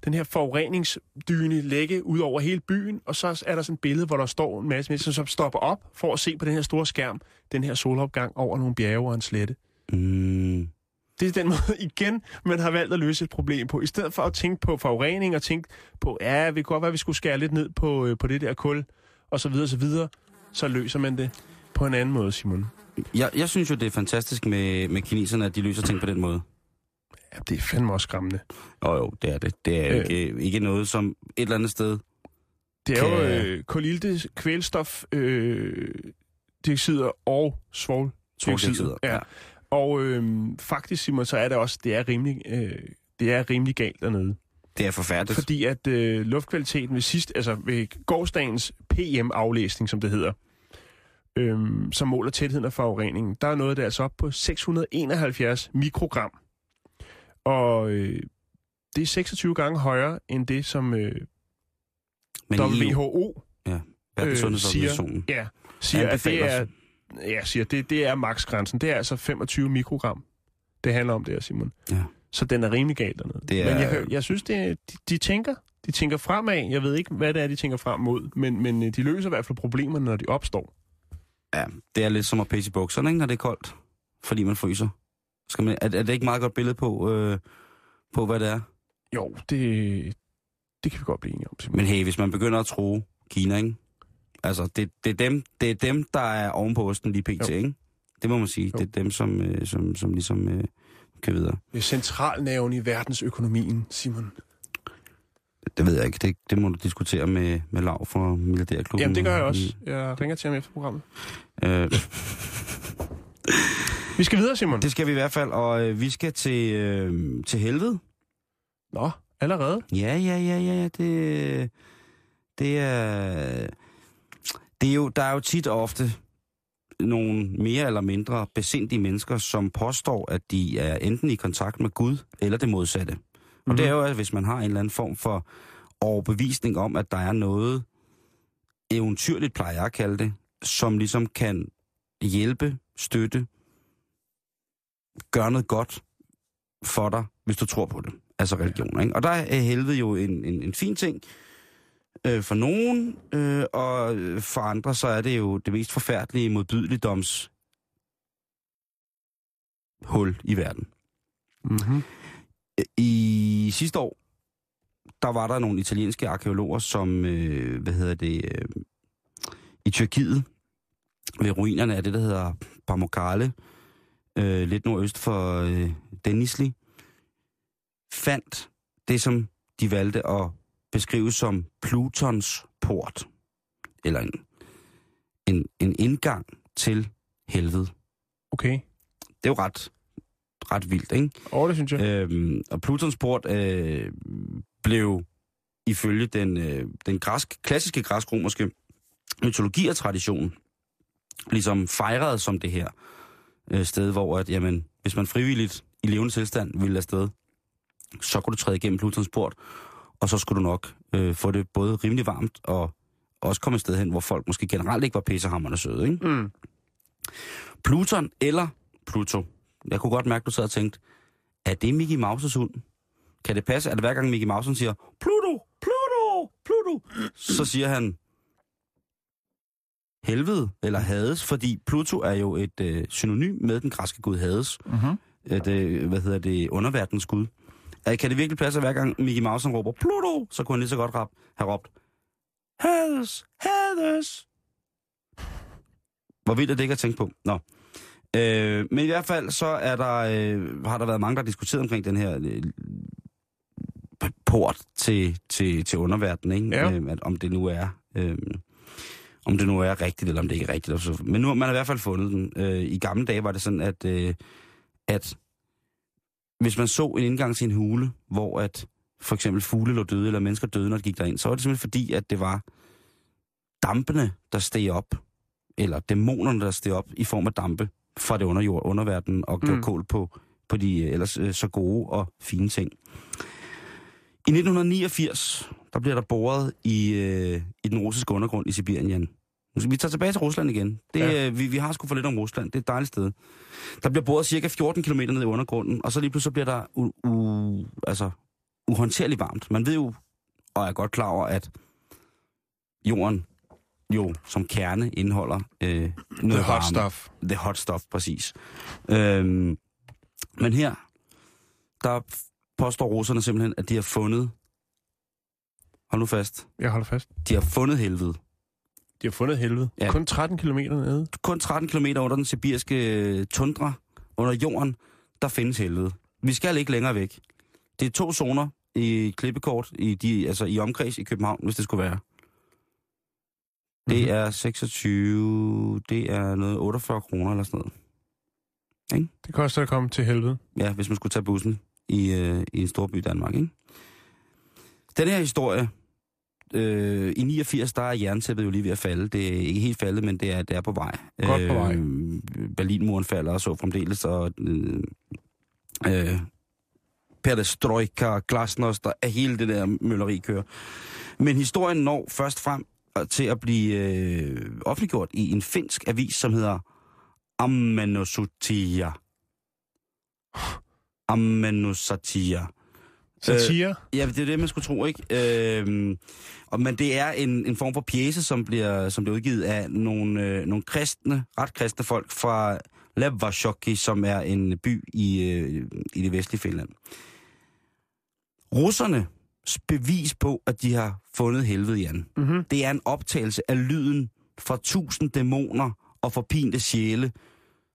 den her forureningsdyne lægge ud over hele byen, og så er der sådan et billede, hvor der står en masse mennesker, som stopper op for at se på den her store skærm, den her solopgang over nogle bjerge og en slette. Mm. Det er den måde igen, man har valgt at løse et problem på. I stedet for at tænke på forurening og tænke på, ja, vi kunne godt være, at vi skulle skære lidt ned på, øh, på det der kul, og så videre, og så videre, så løser man det på en anden måde, Simon. Jeg, jeg synes jo, det er fantastisk med, med kineserne, at de løser ting på den måde. Ja, det er fandme også skræmmende. Jo, jo, det er det. Det er øh, ikke, ikke noget, som et eller andet sted... Det er kan... jo øh, kuliltes, kvælstof, øh, dioxider og svovldioxider. Ja. Ja. Og øh, faktisk, Simon, så er det også det er rimelig, øh, det er rimelig galt dernede. Det er forfærdeligt. Fordi at øh, luftkvaliteten ved sidst, altså ved gårsdagens P M-aflæsning, som det hedder, Øhm, som måler tætheden af forureningen, der er noget, der er altså op på seks hundrede enoghalvfjerds mikrogram. Og øh, det er seksogtyve gange højere end det, som øh, W H O ja, øh, siger, ja, siger at det er, ja, siger, det, det er maksgrænsen. Det er altså femogtyve mikrogram, det handler om det her, Simon. Ja. Så den er rimelig galt dernede. Det er... Men jeg, jeg synes, det er, de, de tænker... De tænker fremad. Jeg ved ikke, hvad det er, de tænker frem mod, men, men de løser i hvert fald problemerne, når de opstår. Ja, det er lidt som at pisse i bukserne, ikke, når det er koldt, fordi man fryser. Skal man, er, er det ikke meget godt billede på, øh, på hvad det er? Jo, det, det kan vi godt blive enige om. Simpelthen. Men hey, hvis man begynder at tro Kina, ikke? Altså, det, det, er dem, det er dem, der er ovenpå osten lige pt, jo. Ikke? Det må man sige. Jo. Det er dem, som, øh, som, som ligesom øh, kan videre. Det er centralnaven i verdensøkonomien, Simon. Det ved jeg ikke. Det, det må du diskutere med, med Lav fra Milliardærklubben. Jamen, det gør jeg også. Jeg ringer til ham efter programmet. Øh. Vi skal videre, Simon. Det skal vi i hvert fald, og øh, vi skal til, øh, til helvede. Nå, allerede? Ja, ja, ja, ja. Det, det, er, det er jo, der er jo tit og ofte nogle mere eller mindre besindige mennesker, som påstår, at de er enten i kontakt med Gud eller det modsatte. Mm-hmm. Og det er jo, at hvis man har en eller anden form for overbevisning om, at der er noget eventyrligt, plejer jeg at kalde det, som ligesom kan hjælpe, støtte, gøre noget godt for dig, hvis du tror på det. Altså religion, ikke? Og der er helvede jo en, en, en fin ting øh, for nogen, øh, og for andre så er det jo det mest forfærdelige modbydeligdoms hul i verden. Mm-hmm. I sidste år, der var der nogle italienske arkæologer, som, øh, hvad hedder det, øh, i Tyrkiet, ved ruinerne af det, der hedder Pamukkale, øh, lidt nordøst for øh, Denizli, fandt det, som de valgte at beskrive som Plutons port, eller en, en, en indgang til helvede. Okay. Det er jo ret, ret vildt, ikke? Åh, det synes jeg. Øhm, og Plutons port øh, blev ifølge den, øh, den græsk, klassiske græsk-romerske mytologi og tradition ligesom fejret som det her øh, sted, hvor at, jamen, hvis man frivilligt i levende tilstand ville afsted, så kunne du træde igennem Plutons port, og så skulle du nok øh, få det både rimelig varmt og også komme et sted hen, hvor folk måske generelt ikke var pissehamrende søde, ikke? Mm. Pluton eller Pluto. Jeg kunne godt mærke, du sad og tænkte, er det Mickey Mouse's hund? Kan det passe, at hver gang Mickey Mouse'en siger, Pluto, Pluto, Pluto, så siger han helvede eller Hades, fordi Pluto er jo et øh, synonym med den græske gud Hades. Mm-hmm. Et, øh, hvad hedder det, underverdens gud. Kan det virkelig passe, at hver gang Mickey Mouse'en råber Pluto, så kunne han lige så godt have råbt Hades, Hades. Hvor vildt er det ikke at tænke på? Nå. Øh, men i hvert fald så er der, øh, har der været mange, der har diskuteret omkring den her øh, port til, til, til underverdenen, ikke? Ja. Øh, at, om det nu er øh, om det nu er rigtigt, eller om det ikke er rigtigt. Men nu man har i hvert fald fundet den. Øh, I gamle dage var det sådan, at, øh, at hvis man så en indgang til en hule, hvor at for eksempel fugle lå døde, eller mennesker døde, når de gik derind, så var det simpelthen fordi, at det var dampene, der steg op, eller dæmonerne, der steg op i form af dampe fra det underjord, underverden, og gjorde mm. kål på, på de ellers øh, så gode og fine ting. I nitten niogfirs, der bliver der boret i, øh, i den russiske undergrund i Sibirien, Jan. Vi tager tilbage til Rusland igen. Det, ja. øh, vi, vi har sgu for lidt om Rusland. Det er et dejligt sted. Der bliver boret cirka fjorten kilometer ned i undergrunden, og så lige pludselig bliver der u, u, altså, uhåndterligt varmt. Man ved jo, og er godt klar over, at jorden jo som kerne indeholder øh, noget varme. The hot stuff. The hot stuff, præcis. Øhm, men her, der påstår russerne simpelthen, at de har fundet... Hold nu fast. Jeg holder fast. De har fundet helvede. De har fundet helvede? Ja. Kun tretten kilometer nede? Kun tretten kilometer under den sibiriske tundra, under jorden, der findes helvede. Vi skal ikke længere væk. Det er to zoner i klippekort, i, de, altså i omkreds i København, hvis det skulle være. Det mm-hmm. er seksogtyve, det er noget otteogfyrre kroner eller sådan noget. Ikke? Det koster at komme til helvede. Ja, hvis man skulle tage bussen i, øh, i en stor by i Danmark, ikke? Den her historie, øh, i niogfirs, der er jerntæppet jo lige ved at falde. Det er ikke helt faldet, men det er, det er på vej. Godt på vej. Øh, Berlinmuren falder og så fremdeles, og øh, øh, perestrojka, glasnost og hele det der mølleri kører. Men historien når først frem til at blive øh, offentliggjort i en finsk avis, som hedder Ammanosutia. Ammanosutia. Satire? Øh, ja, det er det, man skulle tro, ikke? Øh, og, men det er en, en form for pjæse, som bliver, som bliver udgivet af nogle, øh, nogle kristne, ret kristne folk fra Lävasjoki, som er en by i, øh, i det vestlige Finland. Russernes bevis på, at de har fundet helvede, Jan. Mm-hmm. Det er en optagelse af lyden fra tusind dæmoner og forpinte sjæle,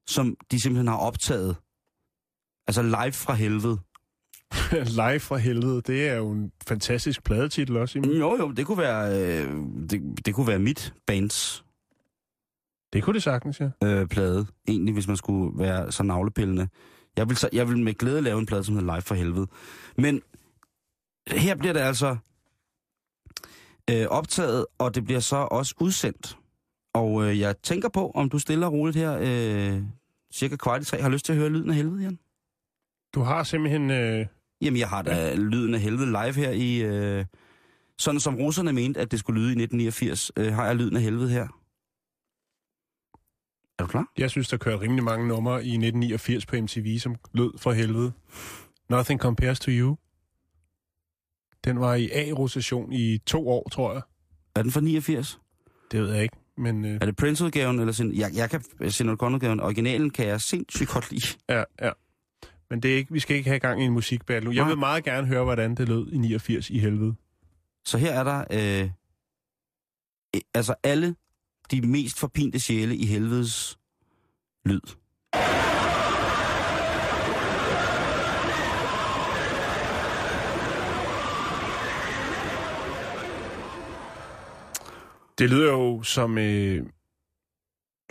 som de simpelthen har optaget. Altså live fra helvede. Live fra helvede, det er jo en fantastisk pladetitel også, Simon. Jo, jo, det kunne være, øh, det, det kunne være mit bands. Det kunne det sagtens, ja. Øh, plade, egentlig, hvis man skulle være så navlepillende. Jeg vil, så, jeg vil med glæde lave en plade, som hedder Live fra helvede. Men her bliver det altså øh, optaget, og det bliver så også udsendt. Og øh, jeg tænker på, om du stille og roligt her, øh, cirka kvart i tre, har lyst til at høre lyden af helvede, Jan? Du har simpelthen... Øh... Jamen, jeg har da lyden af helvede live her i... Øh, sådan som russerne mente, at det skulle lyde i nitten niogfirs, øh, har jeg lyden af helvede her. Er du klar? Jeg synes, der kører rimelig mange numre i nitten niogfirs på M T V, som lød fra helvede. Nothing compares to you. Den var i A-rotation i to år, tror jeg. Er den fra niogfirs? Det ved jeg ikke, men... Øh... Er det Prince-udgaven, eller... Sin... Jeg, jeg kan... Sinocon-udgaven. Originalen kan jeg sindssygt godt lide. Ja, ja. Men det er ikke, vi skal ikke have gang i en musikbattle. Jeg vil meget gerne høre, hvordan det lød i niogfirs i helvede. Så her er der... Øh, altså alle de mest forpinte sjæle i helvedes lyd. Det lyder jo som, øh,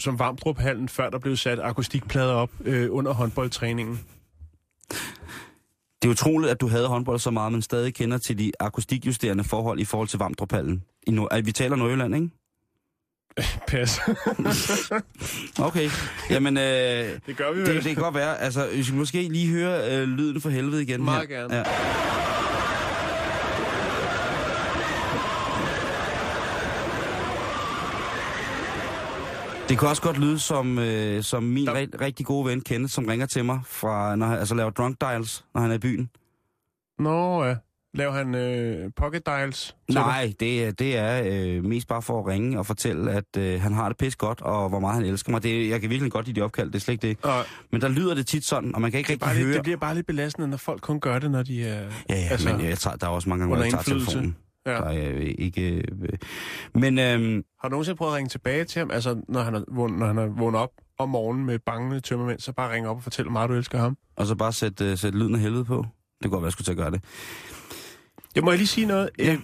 som Varmdrup-hallen, før der blev sat akustikplader op øh, under håndboldtræningen. Det er utroligt, at du havde håndbold så meget, men stadig kender til de akustikjusterende forhold i forhold til Varmdrup-hallen. I no- vi taler Nordjylland, ikke? Pas. Okay. Jamen, øh, det gør vi vel. Det, det kan godt være. Altså, vi skal måske lige høre øh, lyden for helvede igen. Meget her. Gerne. Ja. Det kan også godt lyde som, øh, som min re- rigtig gode ven Kenneth, som ringer til mig, fra, når han, altså laver drunk dials, når han er i byen. Nå ja. Laver han øh, pocket dials? Nej, det, det er øh, mest bare for at ringe og fortælle, at øh, han har det pis godt, og hvor meget han elsker mig. Det, jeg kan virkelig godt lide de opkald, det er slet ikke det. Øh. Men der lyder det tit sådan, og man kan ikke rigtig høre. Lidt, det bliver bare lidt belastende, når folk kun gør det, når de er... Øh, ja, ja altså, men jeg tager, der er også mange gange, hvor jeg tager telefonen. Ja. Der er øh, ikke... Øh, men... Øh, har du nogensinde prøvet at ringe tilbage til ham? Altså, når han er, når han er vågnet op om morgenen med bangende tømmermænd, så bare ringe op og fortælle, hvor meget du elsker ham. Og så bare sætte øh, sæt lyden af helvede på. Det går godt være, jeg skulle til at gøre det. Jeg må lige sige noget. Ja.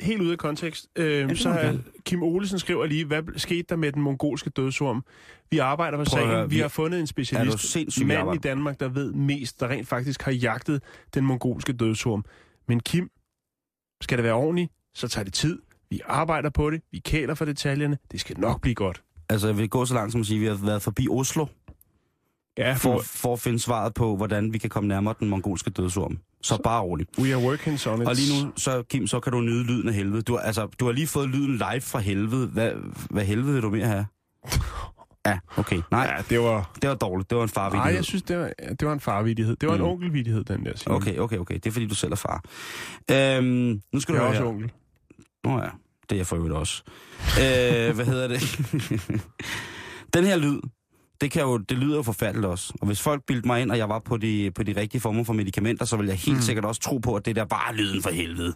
Helt ude af kontekst. Øh, så har Kim Olesen skriver lige, hvad skete der med den mongolske dødsorm? Vi arbejder på sagen. Vi, vi har fundet en specialist, mand i Danmark, der ved mest, der rent faktisk har jagtet den mongolske dødsorm. Men Kim, skal det være ordentligt, så tager det tid. Vi arbejder på det. Vi kæler for detaljerne. Det skal nok blive godt. Altså, jeg vil gå så langt som at sige, at vi har været forbi Oslo. Ja, for... For, for at finde svaret på, hvordan vi kan komme nærmere den mongolske dødsorm. Så, så bare roligt. We are working on it. Og lige nu, så, Kim, så kan du nyde lyden af helvede. Du, altså, du har lige fået lyden live fra helvede. Hvad, hvad helvede vil du mere have? Ja, okay. Nej, ja, det, var... det var dårligt. Det var en farvittighed. Nej, jeg synes, det var, det var en farvittighed. Det var mm. en onkelvittighed, den der siger. Okay, okay, okay. Det er, fordi du selv er far. Øhm, nu skal jeg du høre også her. Onkel. Nå ja, det er jeg for øvrigt også. øh, hvad hedder det? Den her lyd... Det, kan jo, det lyder jo forfærdeligt også. Og hvis folk bildte mig ind, og jeg var på de, på de rigtige former for medicamenter, så ville jeg helt mm. sikkert også tro på, at det der bare lyden for helvede.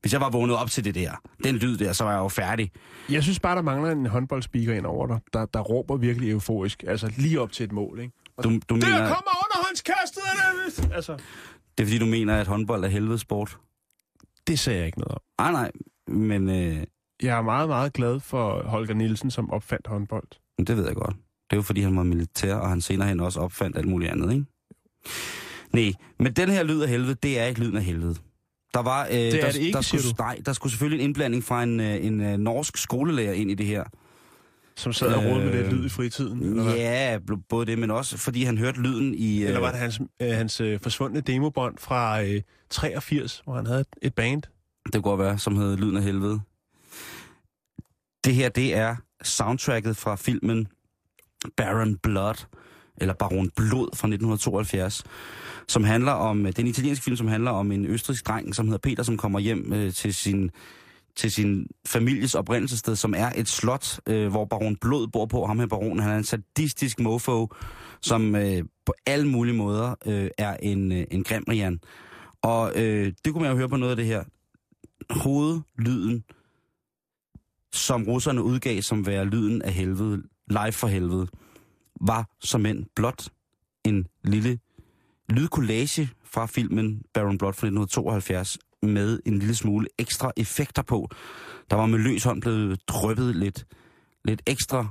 Hvis jeg var vågnet op til det der, den lyd der, så var jeg jo færdig. Jeg synes bare, der mangler en håndboldspeaker ind over dig, der, der råber virkelig euforisk. Altså lige op til et mål, ikke? Du, du det mener, der kommer underhåndskastet! Det, altså. Det er fordi, du mener, at håndbold er helvedes sport? Det sagde jeg ikke noget om. Nej, nej, men... Øh... Jeg er meget, meget glad for Holger Nielsen, som opfandt håndbold. Det ved jeg godt. Det er jo fordi, han var militær, og han senere hen også opfandt alt muligt andet, ikke? Nej, men den her lyd af helvede, det er ikke lyden af helvede. Der var, øh, det er der, det ikke, der skulle, nej, der skulle selvfølgelig en indblanding fra en, en, en norsk skolelærer ind i det her. Som sad og øh, rodede med det lyd i fritiden? Eller ja, både det, men også fordi han hørte lyden i... Øh, eller var det hans, øh, hans øh, forsvundne demobånd fra øh, treogfirs, hvor han havde et band? Det kunne godt være, som hed Lyden af Helvede. Det her, det er soundtracket fra filmen... Baron Blood, eller Baron Blood fra nitten tooghalvfjerds, som handler om, det er en italiensk film, som handler om en østrigsk dreng, som hedder Peter, som kommer hjem øh, til, sin, til sin families oprindelsessted, som er et slot, øh, hvor Baron Blood bor på. Ham her baron, han er en sadistisk mofo, som øh, på alle mulige måder øh, er en, øh, en grimrian. Og øh, det kunne man jo høre på noget af det her. Hovedlyden, som russerne udgav som være lyden af helvede, live for helvede, var som en blot en lille lydkollage fra filmen Baron Blood fra nitten tooghalvfjerds med en lille smule ekstra effekter på. Der var med løs hånd blevet dryppet lidt, lidt ekstra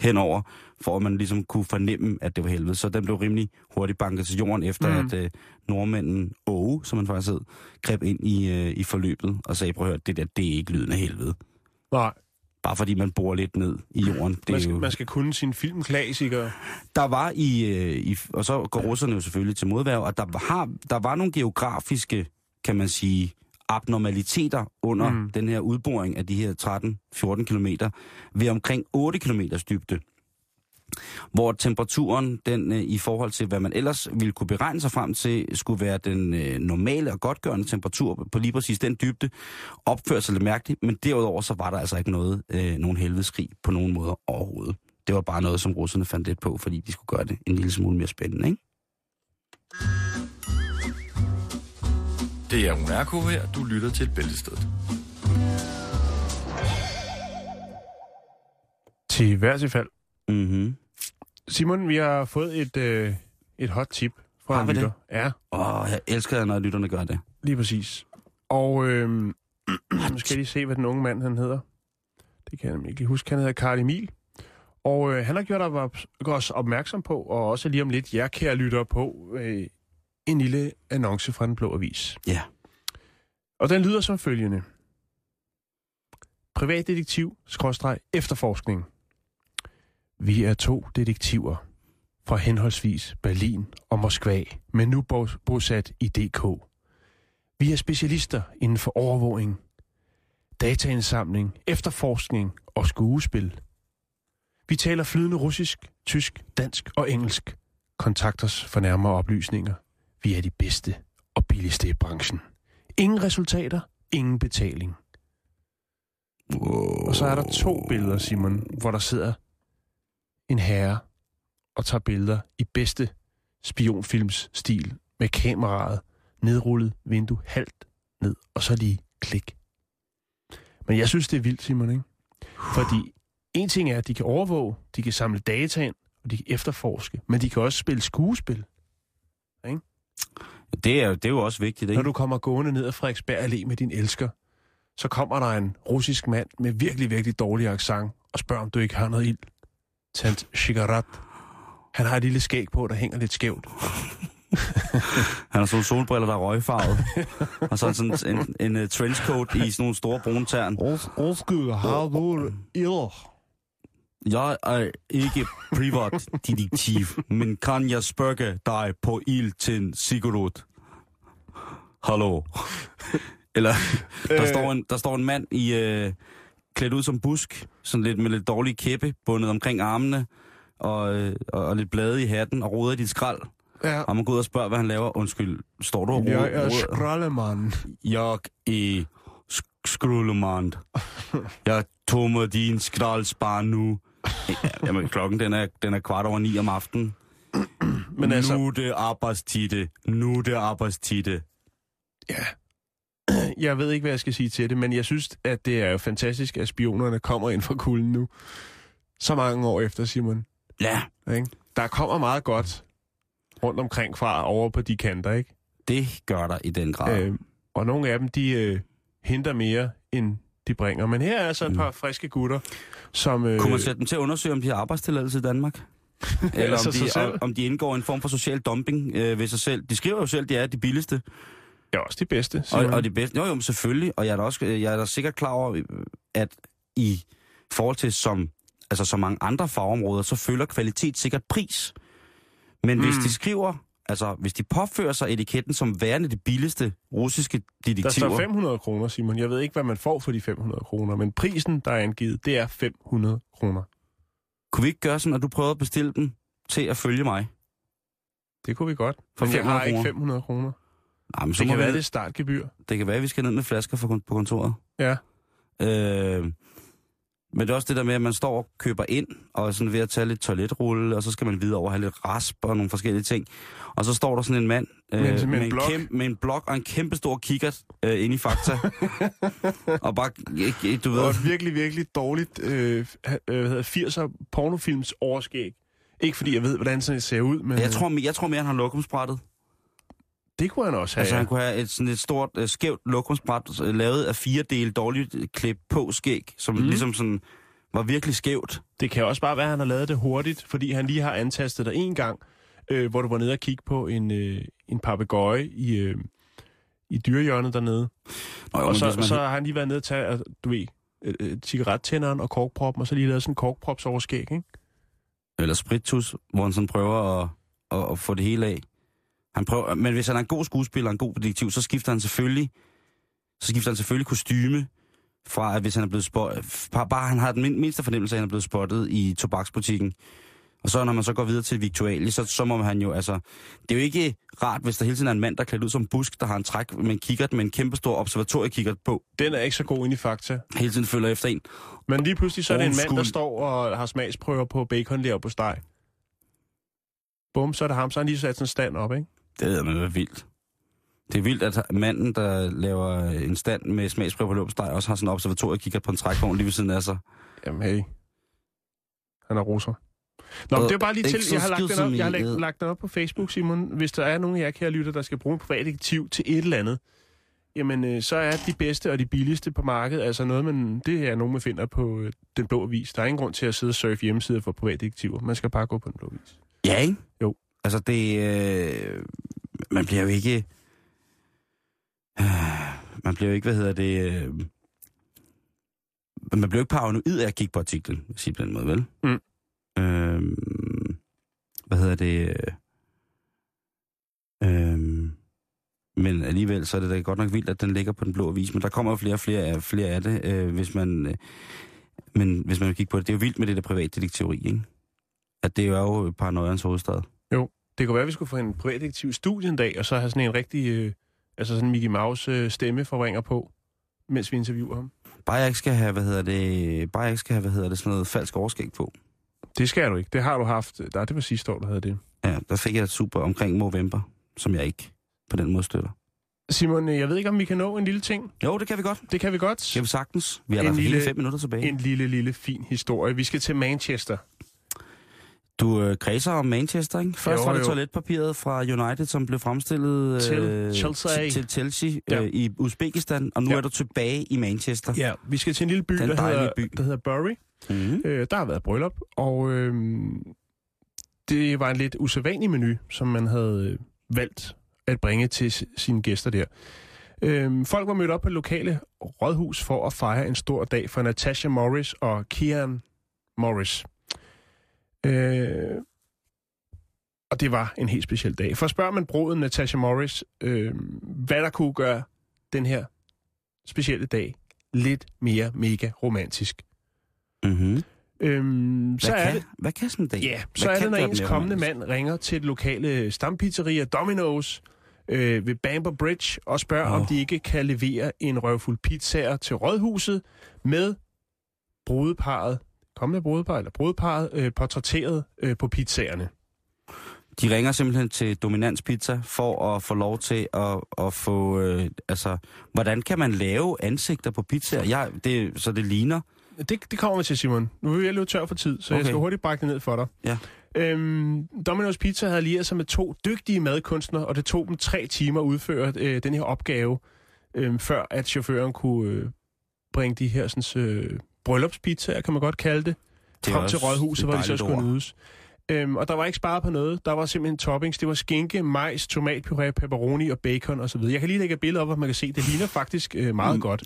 henover, for at man ligesom kunne fornemme, at det var helvede. Så den blev rimelig hurtigt banket til jorden, efter mm. at øh, nordmanden Åge, som han faktisk hed, greb ind i, øh, i forløbet og sagde, prøv at høre, det der, det er ikke lyden af helvede. Nej. Bare fordi man borer lidt ned i jorden. Det man, skal, jo... man skal kunne sine filmklassikere. Der var i, i... Og så går russerne jo selvfølgelig til modværv, og der, har, der var nogle geografiske, kan man sige, abnormaliteter under mm. den her udboring af de her tretten fjorten kilometer ved omkring otte kilometers dybde. Hvor temperaturen, den i forhold til, hvad man ellers ville kunne beregne sig frem til, skulle være den normale og godtgørende temperatur på lige præcis den dybde, opfører sig lidt mærkeligt, men derudover så var der altså ikke noget, øh, nogen helvedeskrig på nogen måder overhovedet. Det var bare noget, som russerne fandt lidt på, fordi de skulle gøre det en lille smule mere spændende, ikke? Det er Unarko her, du lytter til Bæltestedet. Til hvert i fald. Mm-hmm. Simon, vi har fået et, øh, et hot tip fra en lytter. Ja. Åh, jeg elsker, når lytterne gør det. Lige præcis. Og øh, nu skal jeg lige se, hvad den unge mand han hedder. Det kan jeg nemlig ikke huske. Han hedder Karl Emil. Og øh, han har gjort op, os opmærksom på, og også lige om lidt jer, kære lyttere, på øh, en lille annonce fra Den Blå Avis. Ja. Yeah. Og den lyder som følgende. Privatdetektiv, skråstreg, efterforskning. Vi er to detektiver fra henholdsvis Berlin og Moskva, men nu bosat i D K. Vi er specialister inden for overvågning, dataindsamling, efterforskning og skuespil. Vi taler flydende russisk, tysk, dansk og engelsk. Kontakt os for nærmere oplysninger. Vi er de bedste og billigste i branchen. Ingen resultater, ingen betaling. Wow. Og så er der to billeder, Simon, hvor der sidder en herre og tager billeder i bedste spionfilmsstil med kameraet nedrullet, vindue halvt ned, og så lige klik. Men jeg synes, det er vildt, Simon, ikke? Fordi en ting er, at de kan overvåge, de kan samle data ind, og de kan efterforske, men de kan også spille skuespil, ikke? Det er, det er jo også vigtigt, ikke? Når du kommer gående ned ad Frederiksberg Allé med din elsker, så kommer der en russisk mand med virkelig, virkelig dårlig accent og spørger, om du ikke har noget ild. Tant Shigarat. Han har et lille skæg på, der hænger lidt skævt. Han har sådan solbriller, der er røgfarvet. Og så sådan en, en uh, trenchcoat i sådan nogle store brune tern. Undskyld, har du ild? Jeg er ikke privatdetektiv, men kan jeg spørge dig på ild til en cigaret? Hallo. Eller, der, øh. står en, der står en mand i øh, klædt ud som busk, sådan lidt med lidt dårlig kæppe, bundet omkring armene, og, øh, og lidt blade i hatten, og roder i dit skrald. Ja. Og man går ud og spørger, hvad han laver. Undskyld, står du og roder? Jeg er skraldemand. Jeg er skraldemand. Jeg tommer din skraldspar nu. Jamen, klokken den er, den er kvart over ni om aftenen. Men altså... Nu er det arbejdstide. Nu er det arbejdstide. Ja. Jeg ved ikke, hvad jeg skal sige til det, men jeg synes, at det er jo fantastisk, at spionerne kommer ind fra kulden nu. Så mange år efter, Simon. Ja. Der kommer meget godt rundt omkring fra over på de kanter, ikke? Det gør der i den grad. Øh, og nogle af dem, de øh, henter mere, end de bringer. Men her er altså et par friske gutter, som... Øh... Kunne man sætte dem til at undersøge, om de har arbejdstilladelse i Danmark? Eller om de, om, om de indgår en form for social dumping øh, ved sig selv? De skriver jo selv, at de er de billigste. Ja, også de bedste. Og, og de bedste. Jo, jo, selvfølgelig. Og jeg er da også, jeg er da sikkert klar over, at i forhold til som, altså så mange andre fagområder, så følger kvalitet sikkert pris. Men mm. hvis de skriver, altså hvis de påfører sig etiketten som værende det billigste russiske detektiver... Der står fem hundrede kroner, Simon. Jeg ved ikke, hvad man får for de fem hundrede kroner, men prisen, der er angivet, det er fem hundrede kroner. Kunne vi ikke gøre sådan, at du prøvede at bestille dem til at følge mig? Det kunne vi godt. For jeg har ikke fem hundrede kroner. Nej, men så det kan være, det er startgebyr. Det kan være, at vi skal ned med flasker for, på kontoret. Ja. Øh, men det er også det der med, at man står og køber ind, og er sådan ved at tage lidt toiletrulle, og så skal man videre over have lidt rasp og nogle forskellige ting. Og så står der sådan en mand øh, med, med, en en kæm, med en blok og en kæmpe stor kikkert øh, inde i Fakta. Og bare, du ved... Og virkelig, virkelig dårligt øh, firser pornofilms overskæg. Ikke fordi jeg ved, hvordan sådan det ser ud, men... Jeg tror, jeg tror mere, han har lokumsbrættet. Det kunne han også have. Altså han kunne have et, sådan et stort, øh, skævt lokumsbræt, øh, lavet af fire dele dårligt klip på skæg, som mm. ligesom sådan var virkelig skævt. Det kan også bare være, at han har lavet det hurtigt, fordi han lige har antastet dig en gang, øh, hvor du var nede og kigge på en, øh, en papegøje i, øh, i dyrehjørnet dernede. Nå, jo, og så, man... så har han lige været nede og tage, du ved, øh, cigarettænderen og korkproppen, og så lige lavet sådan en korkprops over skæg, ikke? Eller sprittus, hvor han sådan prøver at, at, at få det hele af. Han prøver, men hvis han er en god skuespiller, en god detektiv, så skifter han selvfølgelig, så skifter han selvfølgelig kostyme fra, at hvis han er blevet spottet, bare han har den mindste fornemmelse af, at han er blevet spottet i tobaksbutikken. Og så når man så går videre til Victualie, så, så må han jo, altså, det er jo ikke rart, hvis der hele tiden er en mand, der er klædt ud som busk, der har en træk med en kikkert, med en kæmpe stor observatoriekikkert på. Den er ikke så god ind i Fakta. Hele tiden følger efter en. Men lige pludselig så er det en mand, der står og har smagsprøver på baconlever på steg. Bum, så er det ham, så han lige sat sådan en stand op, ikke? Det er meget vildt. Det er vildt, at manden, der laver en stand med smagsprøver på løbsteg, også har sådan en observatoriekigger på en trækvogn lige ved siden af sig. Jamen hey. Han er russer. Nå, det er bare lige til, jeg har lagt den op, jeg har lagt, lagt den op på Facebook, Simon. Hvis der er nogen af jer, kære lytter, der skal bruge en privatdetektiv til et eller andet, jamen, øh, så er de bedste og de billigste på markedet, altså noget, man, det er nogen, man finder på øh, Den Blå Avis. Der er ingen grund til at sidde og surfe hjemmesider for privatdetektiver. Man skal bare gå på Den Blå Avis. Ja, ikke? Jo. Altså, det... Øh, man bliver jo ikke... Øh, man bliver jo ikke, hvad hedder det... Øh, man bliver jo ikke paranoid af at kigge på artiklen, hvis I på den måde, vel? Mm. Øhm, hvad hedder det? Øhm, men alligevel, så er det da godt nok vildt, at den ligger på Den Blå Avis, men der kommer jo flere og flere, flere af det, øh, hvis man øh, men hvis man kigger på det. Det er jo vildt med det der privatdetektiveri, ikke? At det er jo paranoians hovedstad. Jo, det kunne være, at vi skulle få en privatdetektiv studie en dag, og så have sådan en rigtig, øh, altså sådan en Mickey Mouse øh, stemmeforvringer på, mens vi interviewer ham. Bare jeg ikke skal have, hvad hedder det, bare jeg ikke skal have, hvad hedder det, sådan noget falsk overskæg på. Det skal du ikke. Det har du haft. Nej, det var sidste år, du havde det. Ja, der fik jeg et super omkring Movember, som jeg ikke på den måde støtter. Simon, jeg ved ikke, om vi kan nå en lille ting. Jo, det kan vi godt. Det kan vi godt. Det kan vi sagtens. Vi har en der lille, hele fem minutter tilbage. En lille, lille fin historie. Vi skal til Manchester. Du øh, kredser om Manchester, ikke? Først jo, var det jo. Toiletpapiret fra United, som blev fremstillet øh, til Chelsea, til Chelsea øh, ja. i Uzbekistan, og nu ja. er du tilbage i Manchester. Ja, vi skal til en lille by, der hedder, by. der hedder Bury. Mm-hmm. Øh, der har været bryllup, og øh, det var en lidt usædvanlig menu, som man havde valgt at bringe til sine gæster der. Øh, folk var mødt op på det lokale rådhus for at fejre en stor dag for Natasha Morris og Kian Morris. Øh, og det var en helt speciel dag. For spørger man bruden Natasha Morris, øh, hvad der kunne gøre den her specielle dag lidt mere mega romantisk. Mm-hmm. Øhm, så hvad, er kan, det, hvad kan sådan en dag? Ja, så er det, når ens kommende mand ringer til det lokale stampizzeria Domino's øh, ved Bamber Bridge og spørger, oh. om de ikke kan levere en røvfuld pizzaer til rådhuset med brudeparret, kommende brudepar eller brudeparret, øh, portrætteret øh, på pizzaerne. De ringer simpelthen til Dominans Pizza for at få lov til at, at få... Øh, altså, hvordan kan man lave ansigter på pizzaer? Jeg, det, så det ligner... Det, det kommer vi til, Simon. Nu er vi lidt tør for tid, så okay. jeg skal hurtigt brække det ned for dig. Ja. Øhm, Domino's Pizza havde allieret sig med to dygtige madkunstnere, og det tog dem tre timer at udføre øh, den her opgave, øh, før at chaufføren kunne øh, bringe de her sådan, øh, bryllupspizzaer, kan man godt kalde det, det frem til rådhuset, hvor de så skulle nydes. Øhm, og der var ikke sparet på noget. Der var simpelthen toppings. Det var skinke, majs, tomatpuré, pepperoni og bacon osv. Jeg kan lige lægge et billede op, hvor man kan se, det ligner faktisk øh, meget mm. godt.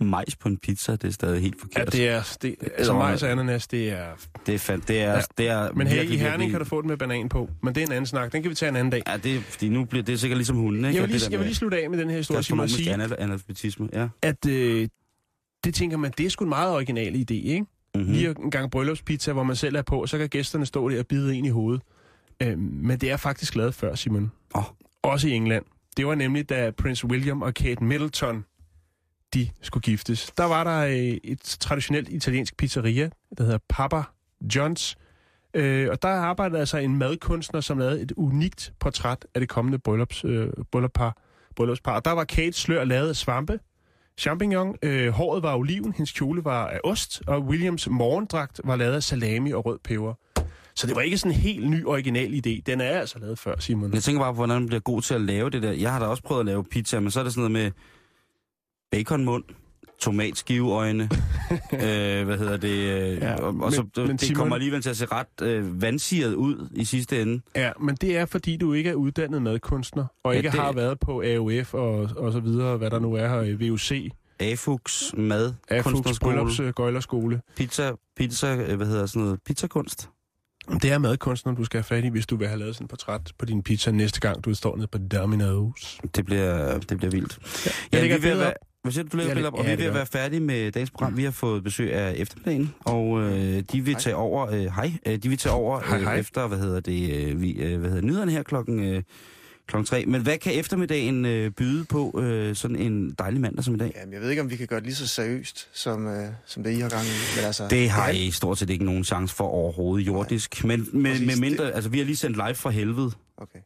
Majs på en pizza, det er stadig helt forkert. Ja, det er... Det, altså majs og ananas, det er... Det er fandt, det er... Ja. Det er men her i Herning kan du få den med banan på. Men det er en anden snak. Den kan vi tage en anden dag. Ja, det er, fordi nu bliver det sikkert ligesom hunden, ikke? Jeg vil lige, jeg vil lige slutte af med den her historie, som jeg siger. Analfabetisme, ja. At øh, det tænker man, det er sgu en meget original idé, ikke? Mm-hmm. Lige en gang bryllupspizza, hvor man selv er på, så kan gæsterne stå der og bide en i hovedet. Øhm, men det er faktisk lavet før, Simon. Oh. Også i England. Det var nemlig, da Prince William og Kate Middleton, de skulle giftes. Der var der øh, et traditionelt italiensk pizzeria, der hedder Papa John's. Øh, og der arbejdede altså en madkunstner, som lavede et unikt portræt af det kommende bryllups, øh, bryllupspar, bryllupspar. Der var Kates slør lavet af svampe, champignon, øh, håret var oliven, hendes kjole var af ost, og Williams morgendragt var lavet af salami og rød peber. Så det var ikke sådan en helt ny original idé. Den er altså lavet før, Simon. Jeg tænker bare på, hvordan man bliver god til at lave det der. Jeg har da også prøvet at lave pizza, men så er det sådan noget med baconmund, tomatskiveøjne, øh, hvad hedder det, øh, ja, og, og men, så det, det kommer alligevel til at se ret øh, vandsiret ud i sidste ende. Ja, men det er, fordi du ikke er uddannet madkunstner, og ja, ikke det... har været på A O F og, og så videre, hvad der nu er her i V U C. A F U X mad, kunstnerskole, gøjlerskole. Pizza, pizza, hvad hedder sådan noget, pizzakunst? Det er madkunstner, du skal have fat i, hvis du vil have lavet sådan et portræt på din pizza næste gang, du står nede på Domino's. Det bliver, det bliver vildt. Ja, ja, ja det vi kan Hvis du lægger billeder op, og vi er ved at være færdige med dagens program. Vi har fået besøg af eftermiddagen, og øh, de vil tage over, øh, hej, de vil tage over hej, øh, hej. efter, hvad hedder det, øh, vi, øh, hvad hedder nyderne her klokken, øh, klokken tre. Men hvad kan eftermiddagen øh, byde på øh, sådan en dejlig mandag som i dag? Jamen, jeg ved ikke, om vi kan gøre det lige så seriøst, som, øh, som det I har gang i. Men altså, det har I stort set ikke nogen chance for overhovedet jordisk, men med, med mindre, altså vi har lige sendt live fra helvede. Okay.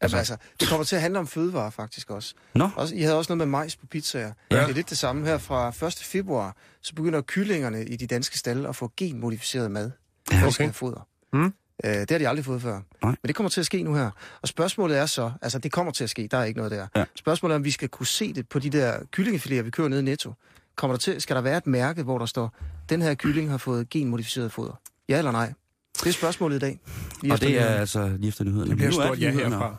Altså, altså, det kommer til at handle om fødevarer faktisk også. No. også I havde også noget med majs på pizzaer. Ja. Det er lidt det samme her. Fra første februar, så begynder kyllingerne i de danske stalle at få genmodificeret mad. Ja, okay. Foder. Mm. Øh, det har de aldrig fået før. Nej. Men det kommer til at ske nu her. Og spørgsmålet er så, altså det kommer til at ske, der er ikke noget der. Ja. Spørgsmålet er, om vi skal kunne se det på de der kyllingefiléer, vi kører ned i Netto. Kommer der til, skal der være et mærke, hvor der står, den her kylling har fået genmodificeret foder? Ja eller nej? Det er spørgsmålet i dag. Og det er altså lige efter nyhederne. Det bliver stort ja herfra.